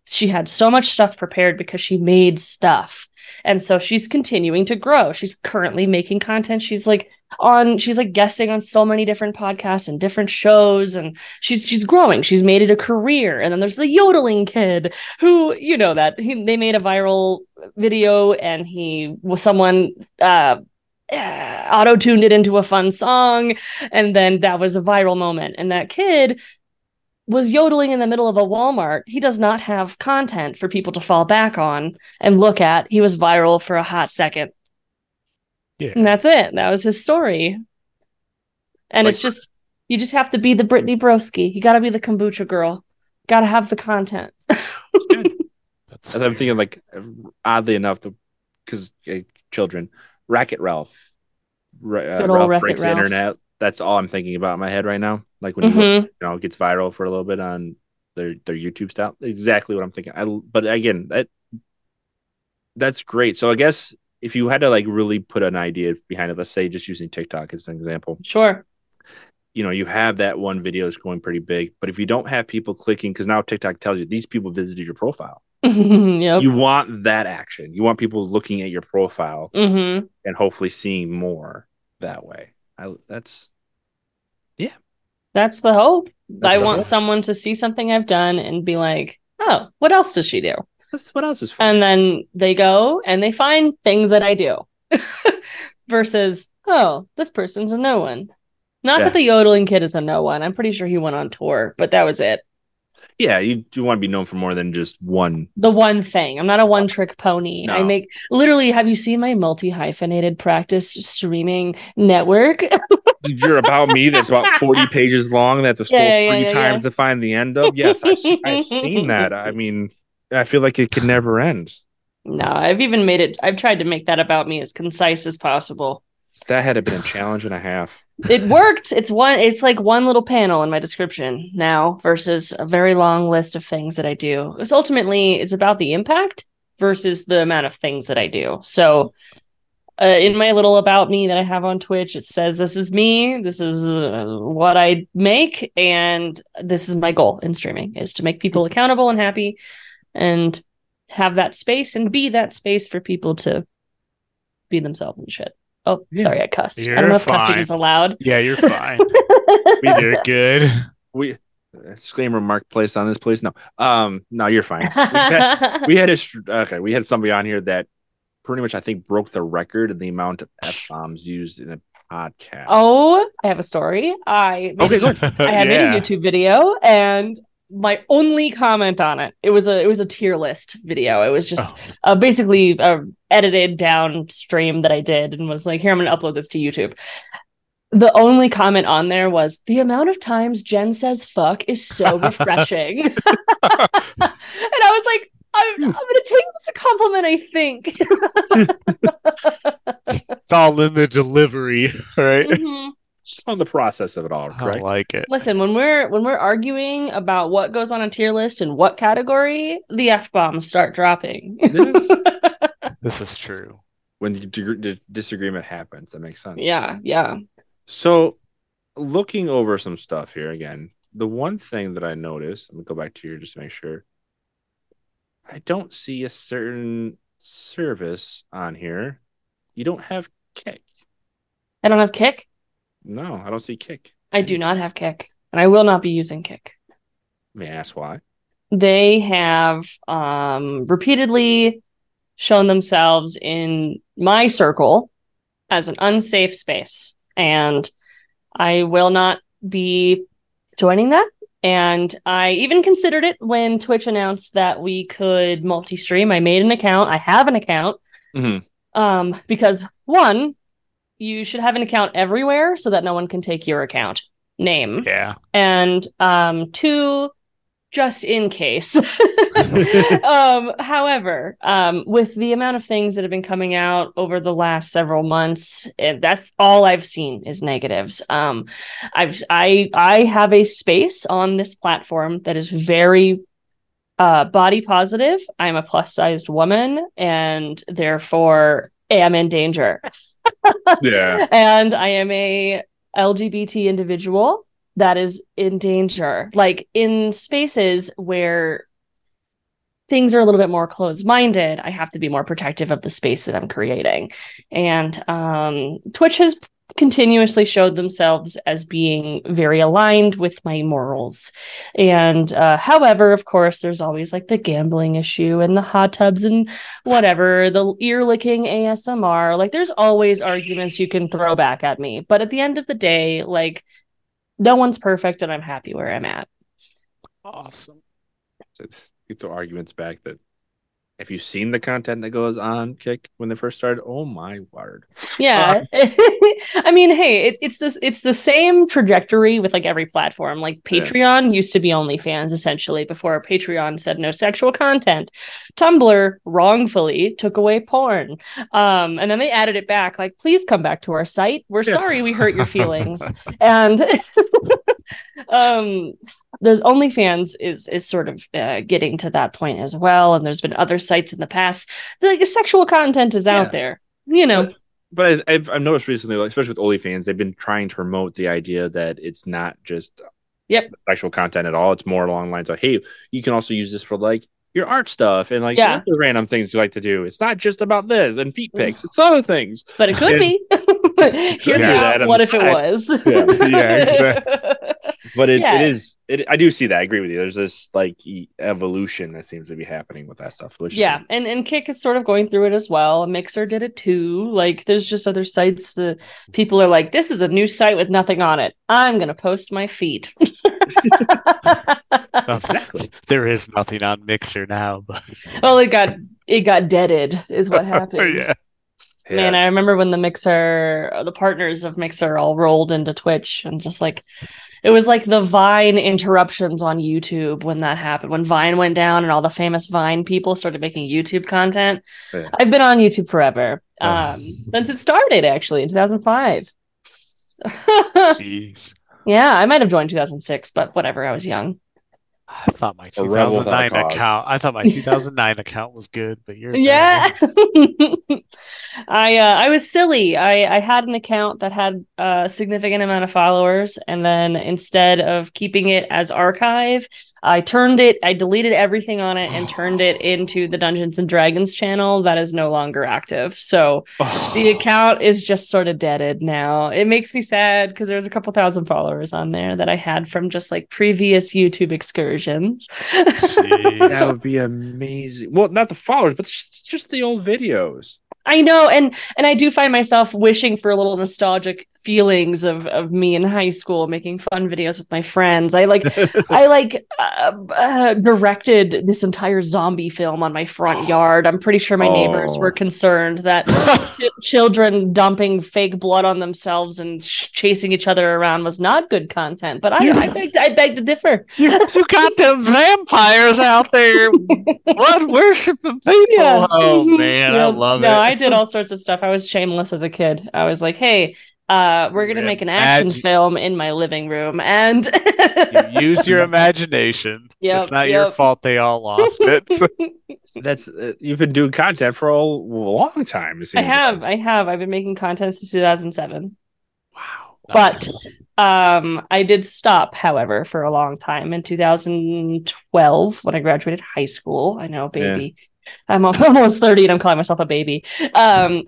She had so much stuff prepared because she made stuff. And so she's continuing to grow. She's currently making content. She's like on, she's like guesting on so many different podcasts and different shows, and she's, she's growing. She's made it a career. And then there's the yodeling kid who, you know, that he, they made a viral video and he was someone, uh, auto-tuned it into a fun song, and then that was a viral moment, and that kid was yodeling in the middle of a Walmart. He does not have content for people to fall back on and look at. He was viral for a hot second, yeah, and that's it. That was his story. And like, it's just, you just have to be the Brittany Broski. You gotta be the kombucha girl. Gotta have the content. That's good. That's, as I'm thinking, like, oddly enough, the because uh, children, Wreck-It Ralph, uh, Ralph breaks the internet. That's all I'm thinking about in my head right now. Like when mm-hmm. you, look, you know, it gets viral for a little bit on their their YouTube style. Exactly what I'm thinking. I, but again, that that's great. So I guess if you had to like really put an idea behind it, let's say just using TikTok as an example. Sure. You know, you have that one video that's going pretty big, but if you don't have people clicking, because now TikTok tells you these people visited your profile. Yep. You want that action. You want people looking at your profile mm-hmm. and hopefully seeing more that way. I, that's, yeah. That's the hope. That's I the want hope. Someone to see something I've done and be like, oh, what else does she do? That's, what else is fun? And then they go and they find things that I do. Versus, oh, this person's a no one. Not yeah. that the yodeling kid is a no one. I'm pretty sure he went on tour, but that was it. Yeah, you, you want to be known for more than just one. The one thing. I'm not a one-trick pony. No. I make, literally, have you seen my multi-hyphenated practice streaming network? You're about me that's about forty pages long that I have to scroll yeah, yeah, three yeah, times yeah. to find the end of? Yes, I've, I've seen that. I mean, I feel like it could never end. No, I've even made it, I've tried to make that about me as concise as possible. That had been a challenge and a half. It worked. It's one. It's like one little panel in my description now versus a very long list of things that I do. Because ultimately, it's about the impact versus the amount of things that I do. So uh, in my little about me that I have on Twitch, it says this is me. This is uh, what I make. And this is my goal in streaming is to make people accountable and happy and have that space and be that space for people to be themselves and shit. Oh, yeah. Sorry, I cussed. You're I don't know if cussing is allowed. Yeah, you're fine. We did good. We disclaimer mark placed on this, please. No, um, no, you're fine. We had, we had a okay. We had somebody on here that pretty much I think broke the record in the amount of F-bombs used in a podcast. Oh, I have a story. I okay, good. I had yeah. made a YouTube video and. My only comment on it, it was a it was a tier list video. It was just oh. uh, basically a edited down stream that I did and was like, here, I'm going to upload this to YouTube. The only comment on there was the amount of times Jen says fuck is so refreshing. And I was like, I'm, I'm going to take this as a compliment, I think. It's all in the delivery, right? Mm-hmm. Just on the process of it all, correct? I like it. Listen, when we're when we're arguing about what goes on a tier list and what category, the F-bombs start dropping. This is true. When the, the disagreement happens, that makes sense. Yeah, yeah. So, looking over some stuff here again, the one thing that I noticed, let me go back to here just to make sure. I don't see a certain service on here. You don't have Kick. I don't have Kick? No, I don't see Kick. I do not have Kick, and I will not be using Kick. May I ask why? They have um, repeatedly shown themselves in my circle as an unsafe space, and I will not be joining that. And I even considered it when Twitch announced that we could multi-stream. I made an account. I have an account. Mm-hmm. Um, because, one... you should have an account everywhere so that no one can take your account name. Yeah. And um, two, just in case. um, however, um, with the amount of things that have been coming out over the last several months, that's all I've seen is negatives. Um, I've I I have a space on this platform that is very uh, body positive. I'm a plus-sized woman, and therefore am in danger. Yeah. And I am a L G B T individual that is in danger. Like in spaces where things are a little bit more closed-minded, I have to be more protective of the space that I'm creating. And um, Twitch has continuously showed themselves as being very aligned with my morals. And uh, however, of course, there's always like the gambling issue and the hot tubs and whatever, the ear licking A S M R. Like there's always arguments you can throw back at me. But at the end of the day, like no one's perfect and I'm happy where I'm at. Awesome. Get the arguments back that if you've seen the content that goes on Kick when they first started, oh my word! Yeah, I mean, hey, it, it's this, it's the same trajectory with like every platform. Like Patreon yeah. used to be OnlyFans essentially before Patreon said no sexual content. Tumblr wrongfully took away porn, um, and then they added it back. Like, please come back to our site. We're yeah. sorry we hurt your feelings. And um, there's OnlyFans is is sort of uh, getting to that point as well, and there's been other sites in the past, like the sexual content is out yeah. there, you know. But, but I, I've, I've noticed recently, like, especially with OnlyFans, they've been trying to promote the idea that it's not just yep sexual content at all. It's more along the lines of, hey, you can also use this for like your art stuff and like yeah. the random things you like to do. It's not just about this and feet pics. It's other things. But it could and, be. Here's yeah, what if it was? Yeah, yeah exactly. But it, yeah. it is. It, I do see that. I agree with you. There's this like evolution that seems to be happening with that stuff. Yeah, is- and and Kick is sort of going through it as well. Mixer did it too. Like, there's just other sites that people are like, "This is a new site with nothing on it. I'm gonna post my feet." Exactly. There is nothing on Mixer now. But... well, it got it got deaded, is what happened. Yeah. Yeah. Man, I remember when the Mixer, the partners of Mixer all rolled into Twitch and just like, it was like the Vine interruptions on YouTube when that happened, when Vine went down and all the famous Vine people started making YouTube content. Yeah. I've been on YouTube forever. Um, oh. Since it started, actually, in two thousand five. Jeez. Yeah, I might have joined two thousand six, but whatever, I was young. I thought my two thousand nine account. I thought my two thousand nine account was good, but you're yeah. I uh, I was silly. I, I had an account that had a significant amount of followers, and then instead of keeping it as archive, I turned it. I deleted everything on it and turned it into the Dungeons and Dragons channel that is no longer active. So the account is just sort of deaded now. It makes me sad because there's a couple thousand followers on there that I had from just like previous YouTube excursions. That would be amazing. Well, not the followers, but just, just the old videos. I know, and and I do find myself wishing for a little nostalgic feelings of, of me in high school making fun videos with my friends. I like I like uh, uh, directed this entire zombie film on my front yard. I'm pretty sure my oh. neighbors were concerned that ch- children dumping fake blood on themselves and sh- chasing each other around was not good content. But I, yeah. I, I beg I beg to differ. You, you got them vampires out there, blood worshiping people. Yeah. Oh man, yeah. I love no, it. No, I did all sorts of stuff. I was shameless as a kid. I was like, hey. Uh, we're gonna make an action Imag- film in my living room, and you use your imagination. Yep, it's not yep. your fault they all lost it. That's uh, you've been doing content for a long time. I have, like. I have. I've been making content since two thousand seven. Wow! But um, I did stop, however, for a long time in two thousand twelve when I graduated high school. I know, baby. Yeah. I'm almost thirty and I'm calling myself a baby. Um,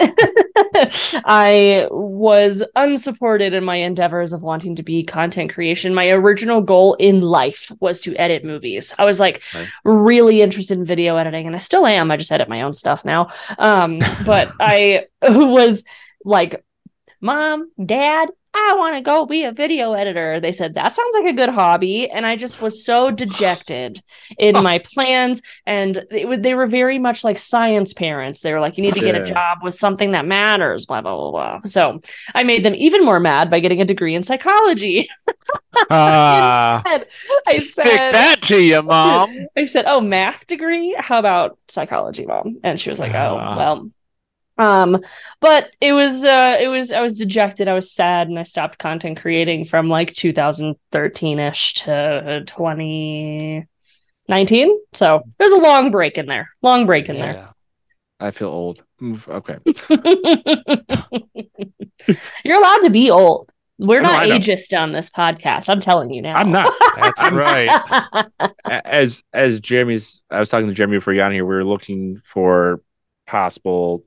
I was unsupported in my endeavors of wanting to be content creation. My original goal in life was to edit movies. I was like right. really interested in video editing, and I still am. I just edit my own stuff now. Um, but I was like, Mom, Dad, I want to go be a video editor. They said, that sounds like a good hobby. And I just was so dejected in my plans. And it was, they were very much like science parents. They were like, you need to get yeah. a job with something that matters, blah, blah, blah, blah. So I made them even more mad by getting a degree in psychology. uh, Instead, I said, stick that to you, Mom. I said, oh, math degree? How about psychology, Mom? And she was like, oh, uh. well. Um, but it was, uh, it was, I was dejected. I was sad. And I stopped content creating from like two thousand thirteen ish to twenty nineteen. So there's a long break in there, long break in yeah. there. I feel old. Okay. You're allowed to be old. We're no, not ageist on this podcast. I'm telling you now. I'm not. That's right. As, as Jeremy's, I was talking to Jeremy before you got here, we were looking for possible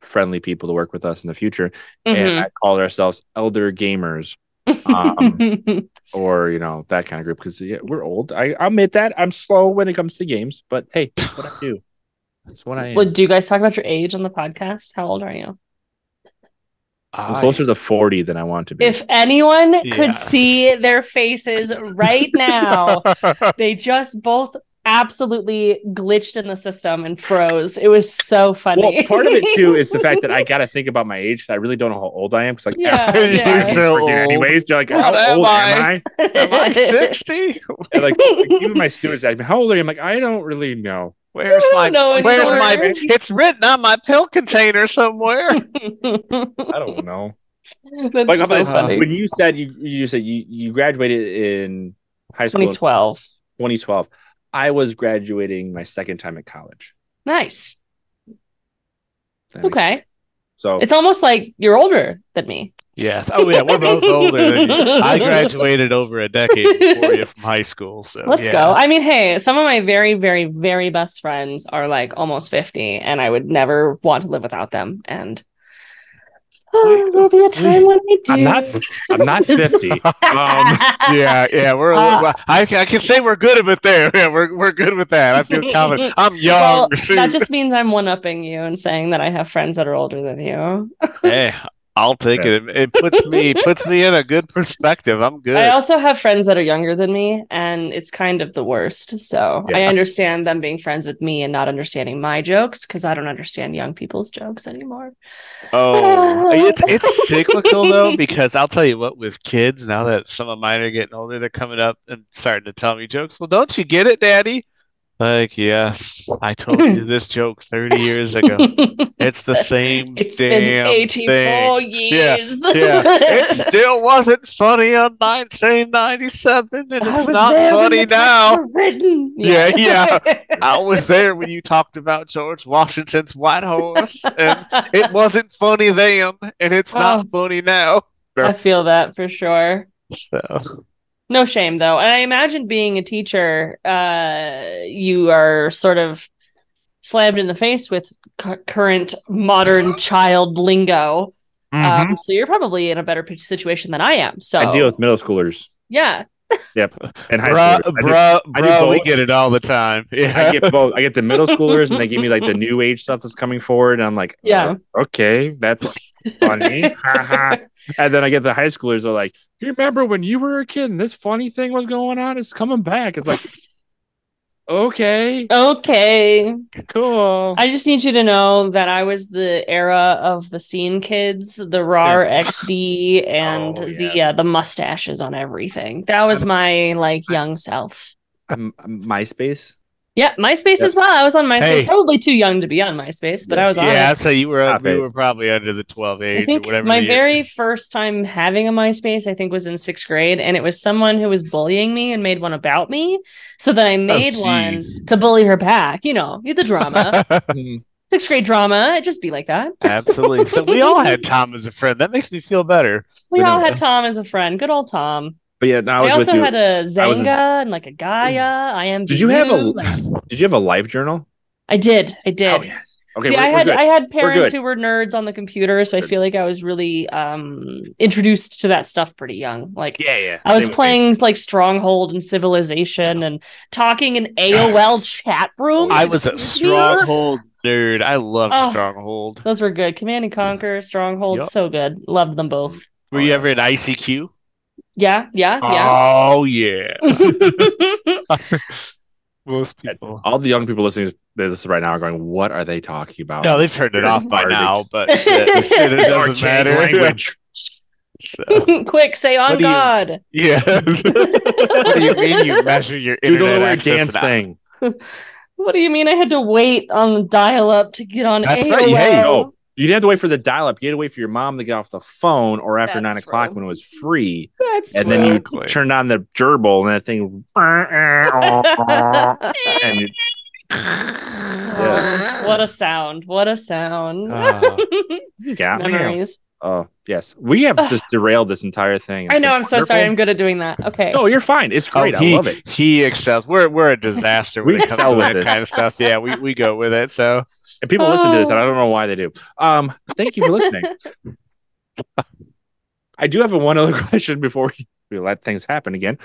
friendly people to work with us in the future, mm-hmm. and I called ourselves elder gamers, um, or you know that kind of group because yeah, we're old. I I'll admit that I'm slow when it comes to games, but hey, that's what I do. That's what I am. Well, do you guys talk about your age on the podcast? How old are you? I'm closer to forty than I want to be. If anyone yeah. could see their faces right now, they just both. Absolutely glitched in the system and froze. It was so funny. Well, part of it too is the fact that I gotta think about my age because I really don't know how old I am. Because like, yeah, yeah. You're so old. Anyways, you're like, how what old am I? Am I sixty? And like, like even my students ask me, how old are you? I'm like, I don't really know. Where's my? Where's my? It's written on my pill container somewhere. I don't know. That's like, so like funny. When you said you you said you you graduated in high school. twenty twelve. twenty twelve. I was graduating my second time at college. Nice. Okay. So it's almost like you're older than me. Yes. Oh, yeah. We're both older than you. I graduated over a decade before you from high school. So let's yeah. go. I mean, hey, some of my very, very, very best friends are like almost fifty, and I would never want to live without them. And oh, there'll be a time when I do. I'm not. I'm not fifty. um, yeah, yeah. We're. Uh, I, I can say we're good at it there. Yeah, we're we're good with that. I feel confident. I'm young. Well, that just means I'm one-upping you and saying that I have friends that are older than you. Hey. I'll take it. It puts me puts me in a good perspective. I'm good. I also have friends that are younger than me, and it's kind of the worst. So yeah. I understand them being friends with me and not understanding my jokes because I don't understand young people's jokes anymore. Oh, it's, it's cyclical though, because I'll tell you what, with kids, now that some of mine are getting older, they're coming up and starting to tell me jokes. Well, don't you get it, Daddy? Like, yes, I told you this joke thirty years ago. It's the same it's damn thing. It's been eighty-four thing. Years. Yeah, yeah. It still wasn't funny on nineteen ninety-seven, and it's not funny now. Yeah, yeah. I was there when you talked about George Washington's White Horse, and it wasn't funny then, and it's oh, not funny now. I feel that for sure. So... No shame, though. And I imagine being a teacher, uh, you are sort of slammed in the face with cu- current modern child lingo. Mm-hmm. Um, so you're probably in a better situation than I am. So I deal with middle schoolers. Yeah. Yep. And high schoolers. Bro, do, bro we get it all the time. Yeah. I get both. I get the middle schoolers, and they give me like the new age stuff that's coming forward. And I'm like, yeah, oh, okay, that's funny. And then I get the high schoolers that are like, you remember when you were a kid and this funny thing was going on? It's coming back. It's like, okay. Okay. Cool. I just need you to know that I was the era of the scene kids, the raw yeah. X D, and oh, yeah. the uh, the mustaches on everything. That was my like young self. Um, MySpace? Yeah, MySpace yeah. as well. I was on MySpace. Hey. Probably too young to be on MySpace, but I was on. Yeah, so you were uh, we were probably under the twelve age I think or whatever. My very first time having a MySpace, I think, was in sixth grade, and it was someone who was bullying me and made one about me. So then I made oh, one to bully her back. You know, the drama. Sixth grade drama. It'd just be like that. Absolutely. So we all had Tom as a friend. That makes me feel better. We all had Tom as a friend. Good old Tom. But yeah, now I, I also had a Zanga a... and like a Gaia. I am. Did you have a? Like... Did you have a live journal? I did. I did. Oh yes. Okay. See, we're, I we're had good. I had parents who were nerds on the computer, so I feel like I was really um, introduced to that stuff pretty young. Like yeah, yeah. I was Same playing like Stronghold and Civilization and talking in A O L chat rooms. I was a Stronghold nerd. I loved oh, Stronghold. Those were good. Command and Conquer, Stronghold, yep. So good. Loved them both. Were you ever at I C Q? Yeah, yeah, yeah. Oh, yeah. Most people. All the young people listening to this right now are going, what are they talking about? No, they've turned it off by now, but shit, shit, it doesn't matter. Language. So. Quick, say on God. You, yeah. What do you mean you measure your internet access thing? What do you mean I had to wait on the dial-up to get on That's A O L? Right, hey, no. You didn't have to wait for the dial-up. You had to wait for your mom to get off the phone or after That's nine o'clock when it was free. That's and true. Then you Quick. Turned on the gerbil and that thing. and you, yeah. What a sound. What a sound. Uh, Memories. Oh, uh, yes. We have just derailed this entire thing. It's I know. I'm wonderful. So sorry. I'm good at doing that. Okay. No, you're fine. It's great. Oh, he, I love it. He excels. We're we're a disaster when we it comes to that this. Kind of stuff. Yeah, we, we go with it. So. And people oh. listen to this, and I don't know why they do. Um, thank you for listening. I do have a one other question before we let things happen again.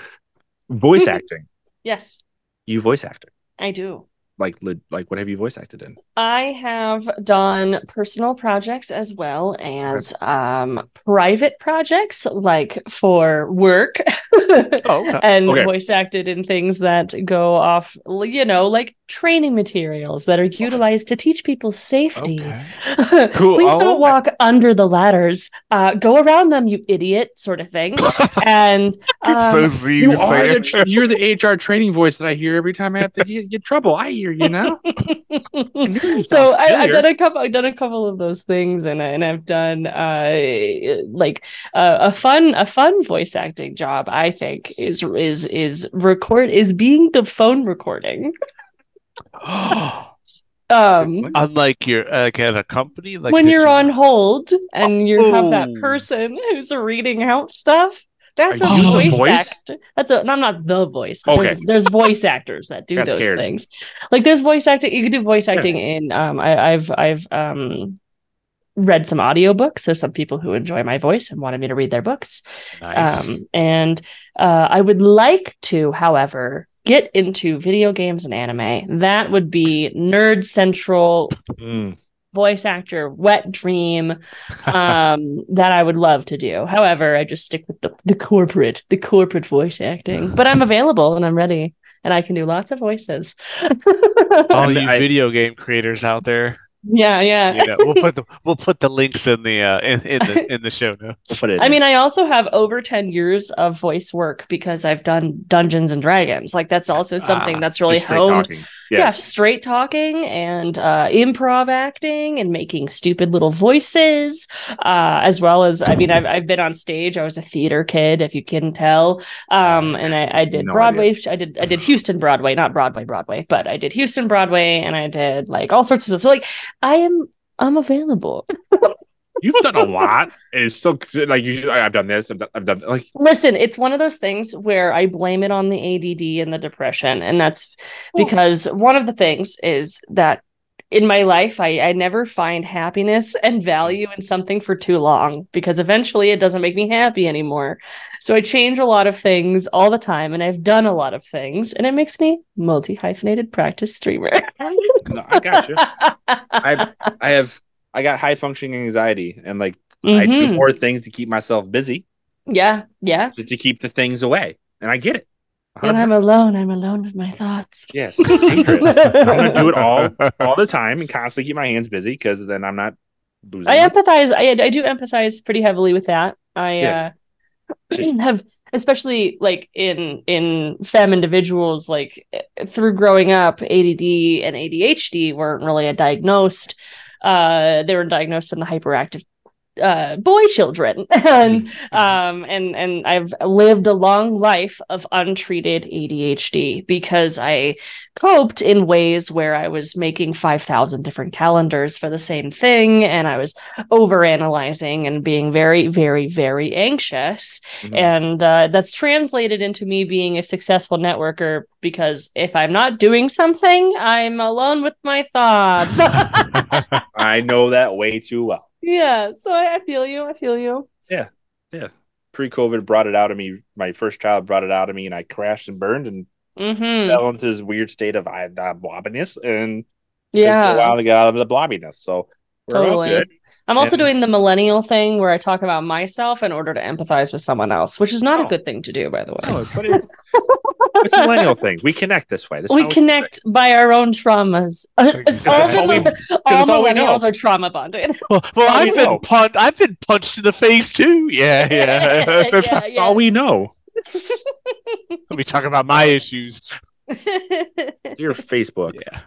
Voice acting. Yes. You voice acting. I do. Like, like, what have you voice acted in? I have done personal projects as well as um, private projects, like for work, oh, okay. and okay. voice acted in things that go off, you know, like training materials that are utilized to teach people safety. Okay. Cool. Please oh, don't walk I... under the ladders. Uh, go around them, you idiot, sort of thing. And um, so you are the, you're the H R training voice that I hear every time I have to get, get trouble. I you know so I, I've done a couple I've done a couple of those things and, and I've done uh like uh, a fun a fun voice acting job I think is is is record is being the phone recording. Oh Um, Unlike your like at a company, like when you're on hold and oh. you have that person who's reading out stuff. That's a voice, voice? actor. That's a. No, I'm not the voice. Okay. There's, there's voice actors that do That's those scared. things. Like there's voice acting. You can do voice acting yeah. in. Um, I, I've I've um, read some audiobooks. There's some people who enjoy my voice and wanted me to read their books. Nice. Um, and uh, I would like to, however, get into video games and anime. That would be Nerd Central. Mm. Voice actor wet dream um that I would love to do. However, I just stick with the, the corporate the corporate voice acting. But I'm available and I'm ready and I can do lots of voices. All you I, video game creators out there. Yeah, yeah. You know, we'll put the we'll put the links in the uh, in, in the in the show notes. I mean, I also have over ten years of voice work because I've done Dungeons and Dragons. Like that's also something ah, that's really honed. Yes. Yeah, straight talking and uh, improv acting and making stupid little voices, uh, as well as I mean, I've I've been on stage. I was a theater kid, if you can tell. Um, and I, I did no Broadway. Idea. I did I did Houston Broadway, not Broadway Broadway, but I did Houston Broadway, and I did like all sorts of stuff. So like. I am. I'm available. You've done a lot. It's still like you. I've done this. I've done, I've done. Like, listen, it's one of those things where I blame it on the A D D and the depression, and that's because oh. one of the things is that in my life, I, I never find happiness and value in something for too long because eventually it doesn't make me happy anymore. So I change a lot of things all the time, and I've done a lot of things, and it makes me multi-hyphenated practice streamer. No, I got you. I I have I got high functioning anxiety and like mm-hmm. I do more things to keep myself busy. Yeah, yeah. To, to keep the things away, and I get it. one hundred percent. And I'm alone. I'm alone with my thoughts. Yes, I'm gonna do it all all the time and constantly keep my hands busy because then I'm not losing. I it. empathize. I I do empathize pretty heavily with that. I yeah. uh, have. Especially like in in femme individuals, like through growing up, A D D and A D H D weren't really a diagnosed. Uh, they were diagnosed in the hyperactive uh, boy children, and um, and and I've lived a long life of untreated A D H D because I coped in ways where I was making five thousand different calendars for the same thing, and I was overanalyzing and being very, very, very anxious. Mm-hmm. And uh, that's translated into me being a successful networker because if I'm not doing something, I'm alone with my thoughts. I know that way too well. Yeah, so I, I feel you. I feel you. Yeah, yeah. Pre-COVID brought it out of me. My first child brought it out of me, and I crashed and burned and mm-hmm. fell into this weird state of I, uh, blobbiness, and yeah, took a while to get out of the blobbiness. So we're totally. All good. I'm also and, doing the millennial thing where I talk about myself in order to empathize with someone else, which is not oh. a good thing to do, by the way. No, it's funny. It's a millennial thing. We connect this way. This we connect we by our own traumas. It's all all, we, all millennials all are trauma bonded. Well, well I've, been pun- I've been punched in the face too. Yeah, yeah. That's yeah, yeah. all we know. Let me talk about my issues. Your Facebook. Yeah.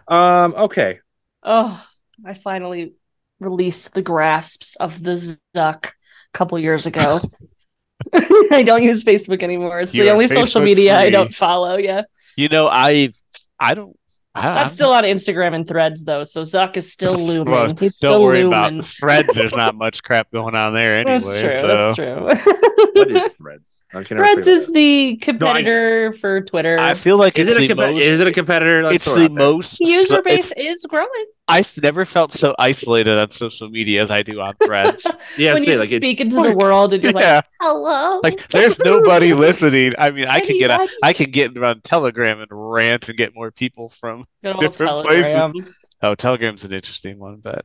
Um. Okay. Oh, I finally released the grasps of the Zuck a couple years ago. I don't use Facebook anymore. It's You're the only Facebook social media free. I don't follow. Yeah, you know, I, I don't. I, I'm, I'm still on Instagram and Threads though, so Zuck is still looming. Well, He's still don't worry looming. About Threads. There's not much crap going on there anyway. That's true. So. That's true. What is Threads? Threads is the competitor no, I, for Twitter. I feel like is it's it a the com- most, is it a competitor? Let's it's the most user base is growing. I've never felt so isolated on social media as I do on Threads. Yeah, when say, you like, speak into like, the world and you're yeah. like, "Hello." Like, there's nobody listening. I mean, I can get a, I can get on Telegram and rant and get more people from different Telegram. places. Oh, Telegram's an interesting one, but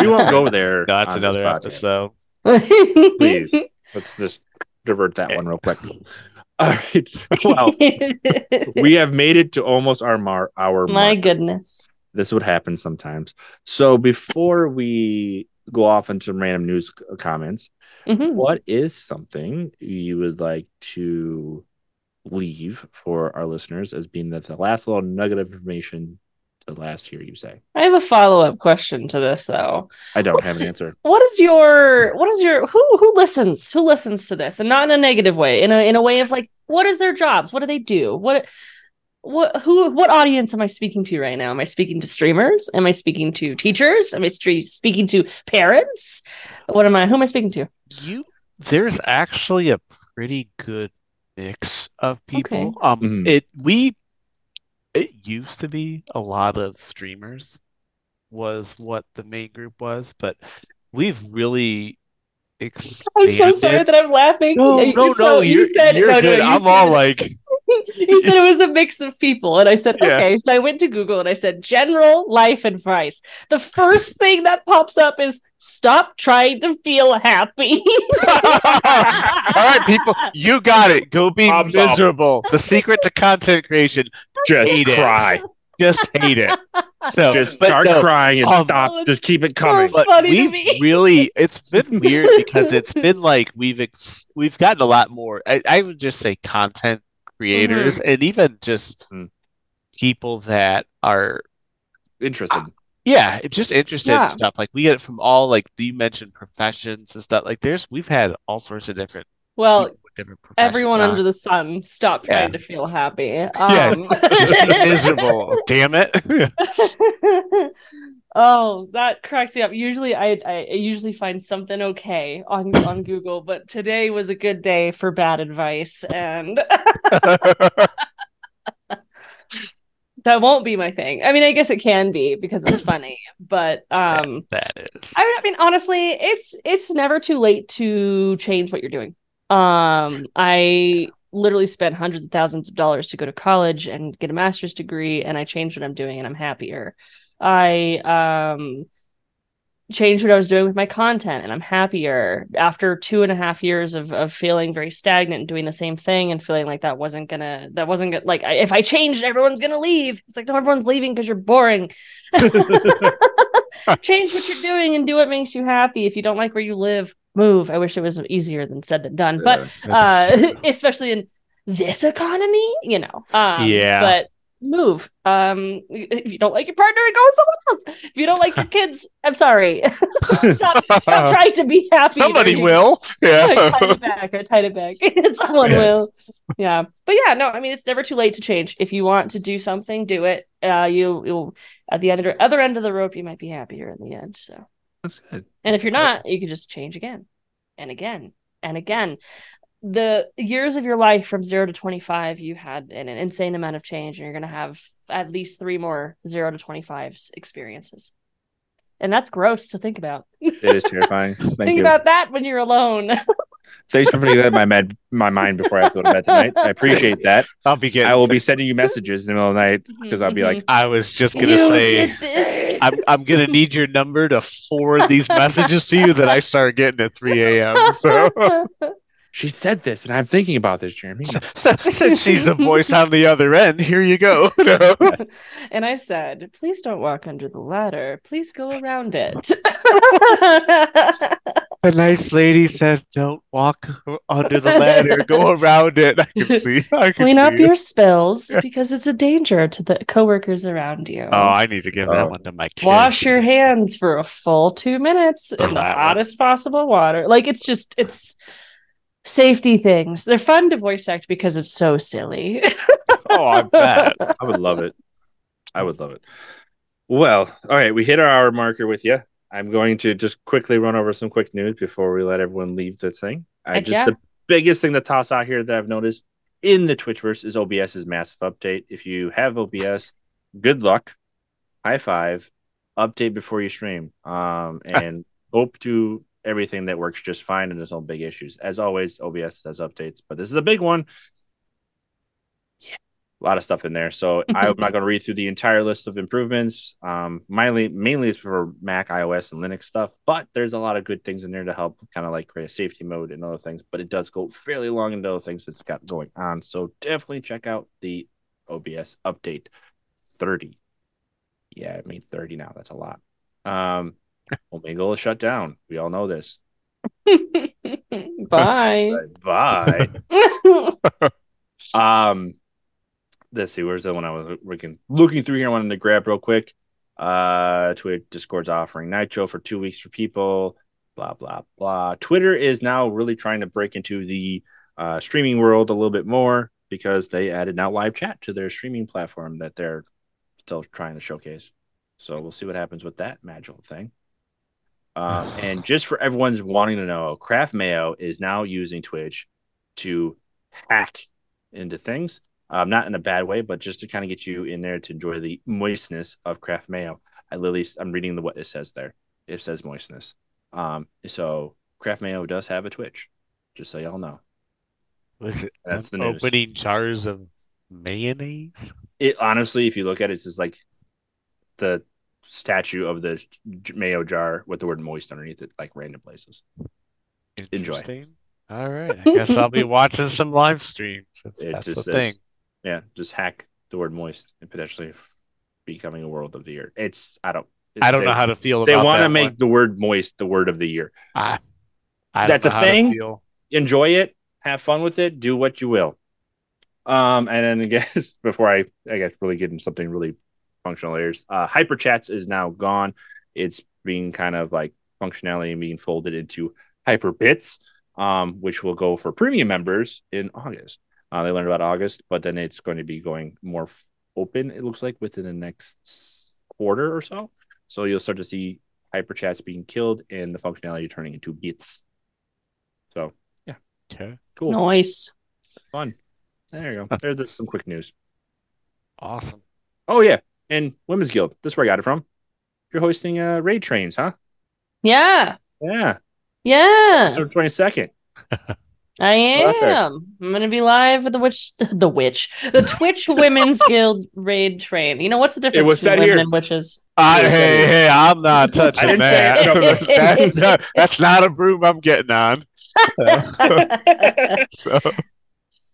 we won't go there. No, that's another episode. Please, let's just divert that one real quick. All right. Well, we have made it to almost our mar- our. My mark. goodness. This would happen sometimes. So before we go off into random news comments, mm-hmm. what is something you would like to leave for our listeners as being the last little nugget of information to last hear you say? I have a follow-up question to this, though. I don't What's, have an answer. What is your what is your who who listens? Who listens to this? And not in a negative way, in a in a way of like, what is their jobs? What do they do? What what who what audience am I speaking to right now? Am I speaking to streamers? Am I speaking to teachers? Am I st- speaking to parents? What am I? Who am I speaking to? You. There's actually a pretty good mix of people. Okay. Um, mm-hmm. it we it used to be a lot of streamers was what the main group was, but we've really expanded. I'm so sorry that I'm laughing. No, no, no. So, you're, you said you're no, good. No, you I'm said, all like. He said it was a mix of people, and I said, okay. Yeah. So I went to Google and I said, general life advice. The first thing that pops up is stop trying to feel happy. All right, people, you got it. Go be um, miserable. Um, the secret to content creation: just hate cry. It. Just hate it. So just start no, crying and um, stop. Oh, just keep it coming. So but we really, it's been weird because it's been like we've ex- we've gotten a lot more. I, I would just say content creators mm-hmm. and even just people that are interested. Uh, yeah, just interested yeah. in stuff. Like we get it from all like you mentioned professions and stuff. Like there's we've had all sorts of different. Well, different everyone on. Under the sun, stop yeah. trying to feel happy. Um, yeah, miserable. Damn it. Oh, that cracks me up. Usually, I I usually find something okay on on Google, but today was a good day for bad advice, and that won't be my thing. I mean, I guess it can be because it's funny, but um, that, that is. I, I mean, honestly, it's it's never too late to change what you're doing. Um, I literally spent hundreds of thousands of dollars to go to college and get a master's degree, and I changed what I'm doing, and I'm happier. I um changed what I was doing with my content, and I'm happier after two and a half years of of feeling very stagnant and doing the same thing and feeling like that wasn't gonna that wasn't gonna, like I, if I changed, everyone's gonna leave. It's like, no, everyone's leaving because you're boring. Change what you're doing and do what makes you happy. If you don't like where you live, move. I wish it was easier than said than done, yeah, but uh, especially in this economy, you know. Um, yeah, but. Move. Um, if you don't like your partner, go with someone else. If you don't like your kids, I'm sorry. stop, stop trying to be happy. Somebody will. Yeah. I tied it back. I tied it back. Someone yes. will. Yeah. But yeah, no. I mean, it's never too late to change. If you want to do something, do it. Uh, you you'll at the other other end of the rope, you might be happier in the end. So that's good. And if you're not, you can just change again, and again, and again. The years of your life from zero to twenty-five, you had an, an insane amount of change, and you're going to have at least three more zero to twenty-fives experiences. And that's gross to think about. It is terrifying. Thank think you. About that when you're alone. Thanks for putting that in my, med- my mind before I have to go to bed tonight. I appreciate that. I'll be getting I will be sending you messages in the middle of the night because I'll be like, I was just going to say, I'm, I'm going to need your number to forward these messages to you that I start getting at three a.m. So... She said this, and I'm thinking about this, Jeremy. Since she's the voice on the other end, here you go. No. And I said, please don't walk under the ladder. Please go around it. The nice lady said, don't walk under the ladder. Go around it. I can see. I can Clean see up you. Your spills because it's a danger to the coworkers around you. Oh, I need to give oh. that one to my kids. Wash your hands for a full two minutes for in the hottest one. Possible water. Like, it's just, it's... Safety things. They're fun to voice act because it's so silly. Oh, I bet. I would love it. I would love it. Well, all right. We hit our hour marker with you. I'm going to just quickly run over some quick news before we let everyone leave the thing. I just yeah. The biggest thing to toss out here that I've noticed in the Twitchverse is O B S's massive update. If you have O B S, good luck. High five. Update before you stream. Um, and hope to... everything that works just fine, and there's no big issues. As always, O B S has updates, but this is a big one. Yeah, a lot of stuff in there. So I'm not going to read through the entire list of improvements. Um, mainly, mainly it's for Mac, iOS, and Linux stuff, but there's a lot of good things in there to help kind of like create a safety mode and other things, but it does go fairly long into other things that's got going on. So definitely check out the O B S update thirty. Yeah, I mean thirty now. That's a lot. Um, Omegle is shut down. We all know this. Bye. Bye. um, let's see. Where's the one I was looking, looking through here? I wanted to grab real quick. Uh, Twitter, Discord's offering Nitro for two weeks for people. Blah, blah, blah. Twitter is now really trying to break into the uh, streaming world a little bit more. because they added now live chat to their streaming platform that they're still trying to showcase. So we'll see what happens with that magical thing. Um, and just for everyone's wanting to know, Kraft Mayo is now using Twitch to hack into things. Um, not in a bad way, but just to kind of get you in there to enjoy the moistness of Kraft Mayo. I literally, I'm reading the what it says there. It says moistness. Um, so Kraft Mayo does have a Twitch, just so y'all know. Was it that's the news. Opening jars of mayonnaise? It honestly, if you look at it, it's just like the statue of the mayo jar with the word moist underneath it, like random places. Enjoy. All right. I guess I'll be watching some live streams. If that's just the says, thing. Yeah, just hack the word moist and potentially becoming a word of the year. It's I don't I don't they, know how to feel about it. They want to make one. The word moist the word of the year. I, I don't That's know a how thing. To feel. Enjoy it. Have fun with it. Do what you will. Um, and then I guess before I, I guess really get into something really functional layers, uh, Hyperchats is now gone. It's being kind of like functionality and being folded into Hyperbits, um, which will go for premium members in August. Uh, they learned about August, but then it's going to be going more open. It looks like within the next quarter or so. So you'll start to see Hyperchats being killed and the functionality turning into bits. So yeah, okay, cool, nice, fun. There you go. There's some quick news. Awesome. Oh yeah, and Women's Guild. This is where I got it from. You're hosting uh, Raid Trains, huh? Yeah. Yeah. Yeah. October twenty-second. I am. I'm gonna be live with the witch, the witch, the Twitch Women's Guild Raid Train. You know what's the difference it was between women here. And witches? I, hey, hey, hey, I'm not touching that. That's, that's, not, that's not a broom I'm getting on. So. So.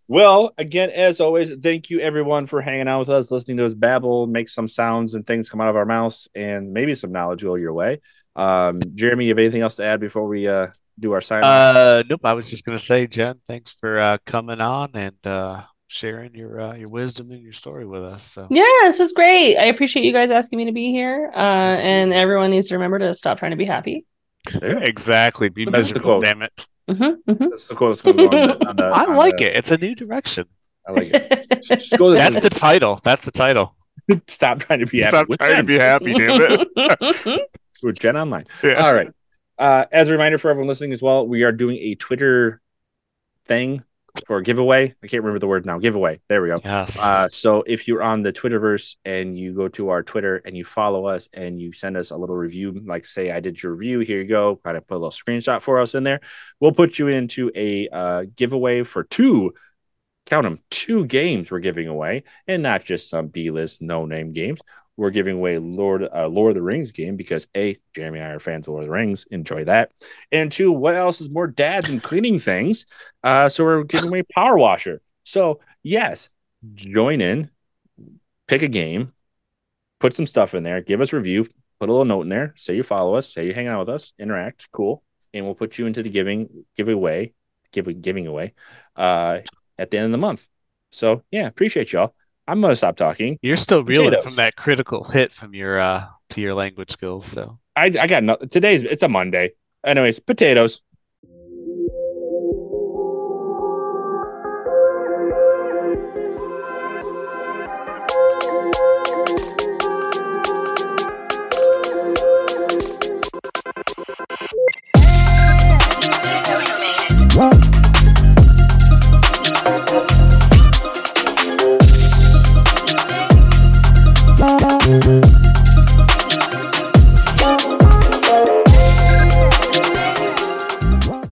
Well, again, as always, thank you everyone for hanging out with us, listening to us babble, make some sounds and things come out of our mouths, and maybe some knowledge will your way. Um, Jeremy, you have anything else to add before we uh, do our sign? Uh, nope. I was just going to say, Jen, thanks for uh, coming on and uh, sharing your uh, your wisdom and your story with us. So. Yeah, this was great. I appreciate you guys asking me to be here, uh, and everyone needs to remember to stop trying to be happy. Exactly. Be miserable, damn it. Mm-hmm, mm-hmm. That's the coolest on the, on the, I like the, it. It's a new direction. I like it. Just, just go That's the title. That's the title. Stop trying to be happy. Stop trying Jen. To be happy, damn it. With Jen Online. Yeah. All right. Uh, as a reminder for everyone listening as well, we are doing a Twitter thing for a giveaway. I can't remember the word now. Giveaway. There we go. Yes. Uh, so if you're on the Twitterverse and you go to our Twitter and you follow us and you send us a little review, like say I did your review, here you go. Kind of put a little screenshot for us in there. We'll put you into a uh, giveaway for two, count them, two games we're giving away, and not just some B-list no-name games. We're giving away Lord uh, Lord of the Rings game because A, Jeremy and I are fans of Lord of the Rings. Enjoy that. And two, what else is more dad than cleaning things? Uh, so we're giving away Power Washer. So yes, join in, pick a game, put some stuff in there, give us a review, put a little note in there, say you follow us, say you hang out with us, interact, cool. And we'll put you into the giving giveaway, give, giving away uh, at the end of the month. So yeah, appreciate y'all. I'm gonna stop talking. You're still reeling Potatoes. From that critical hit from your uh to your language skills. So I I got no, today's it's a Monday. Anyways, potatoes.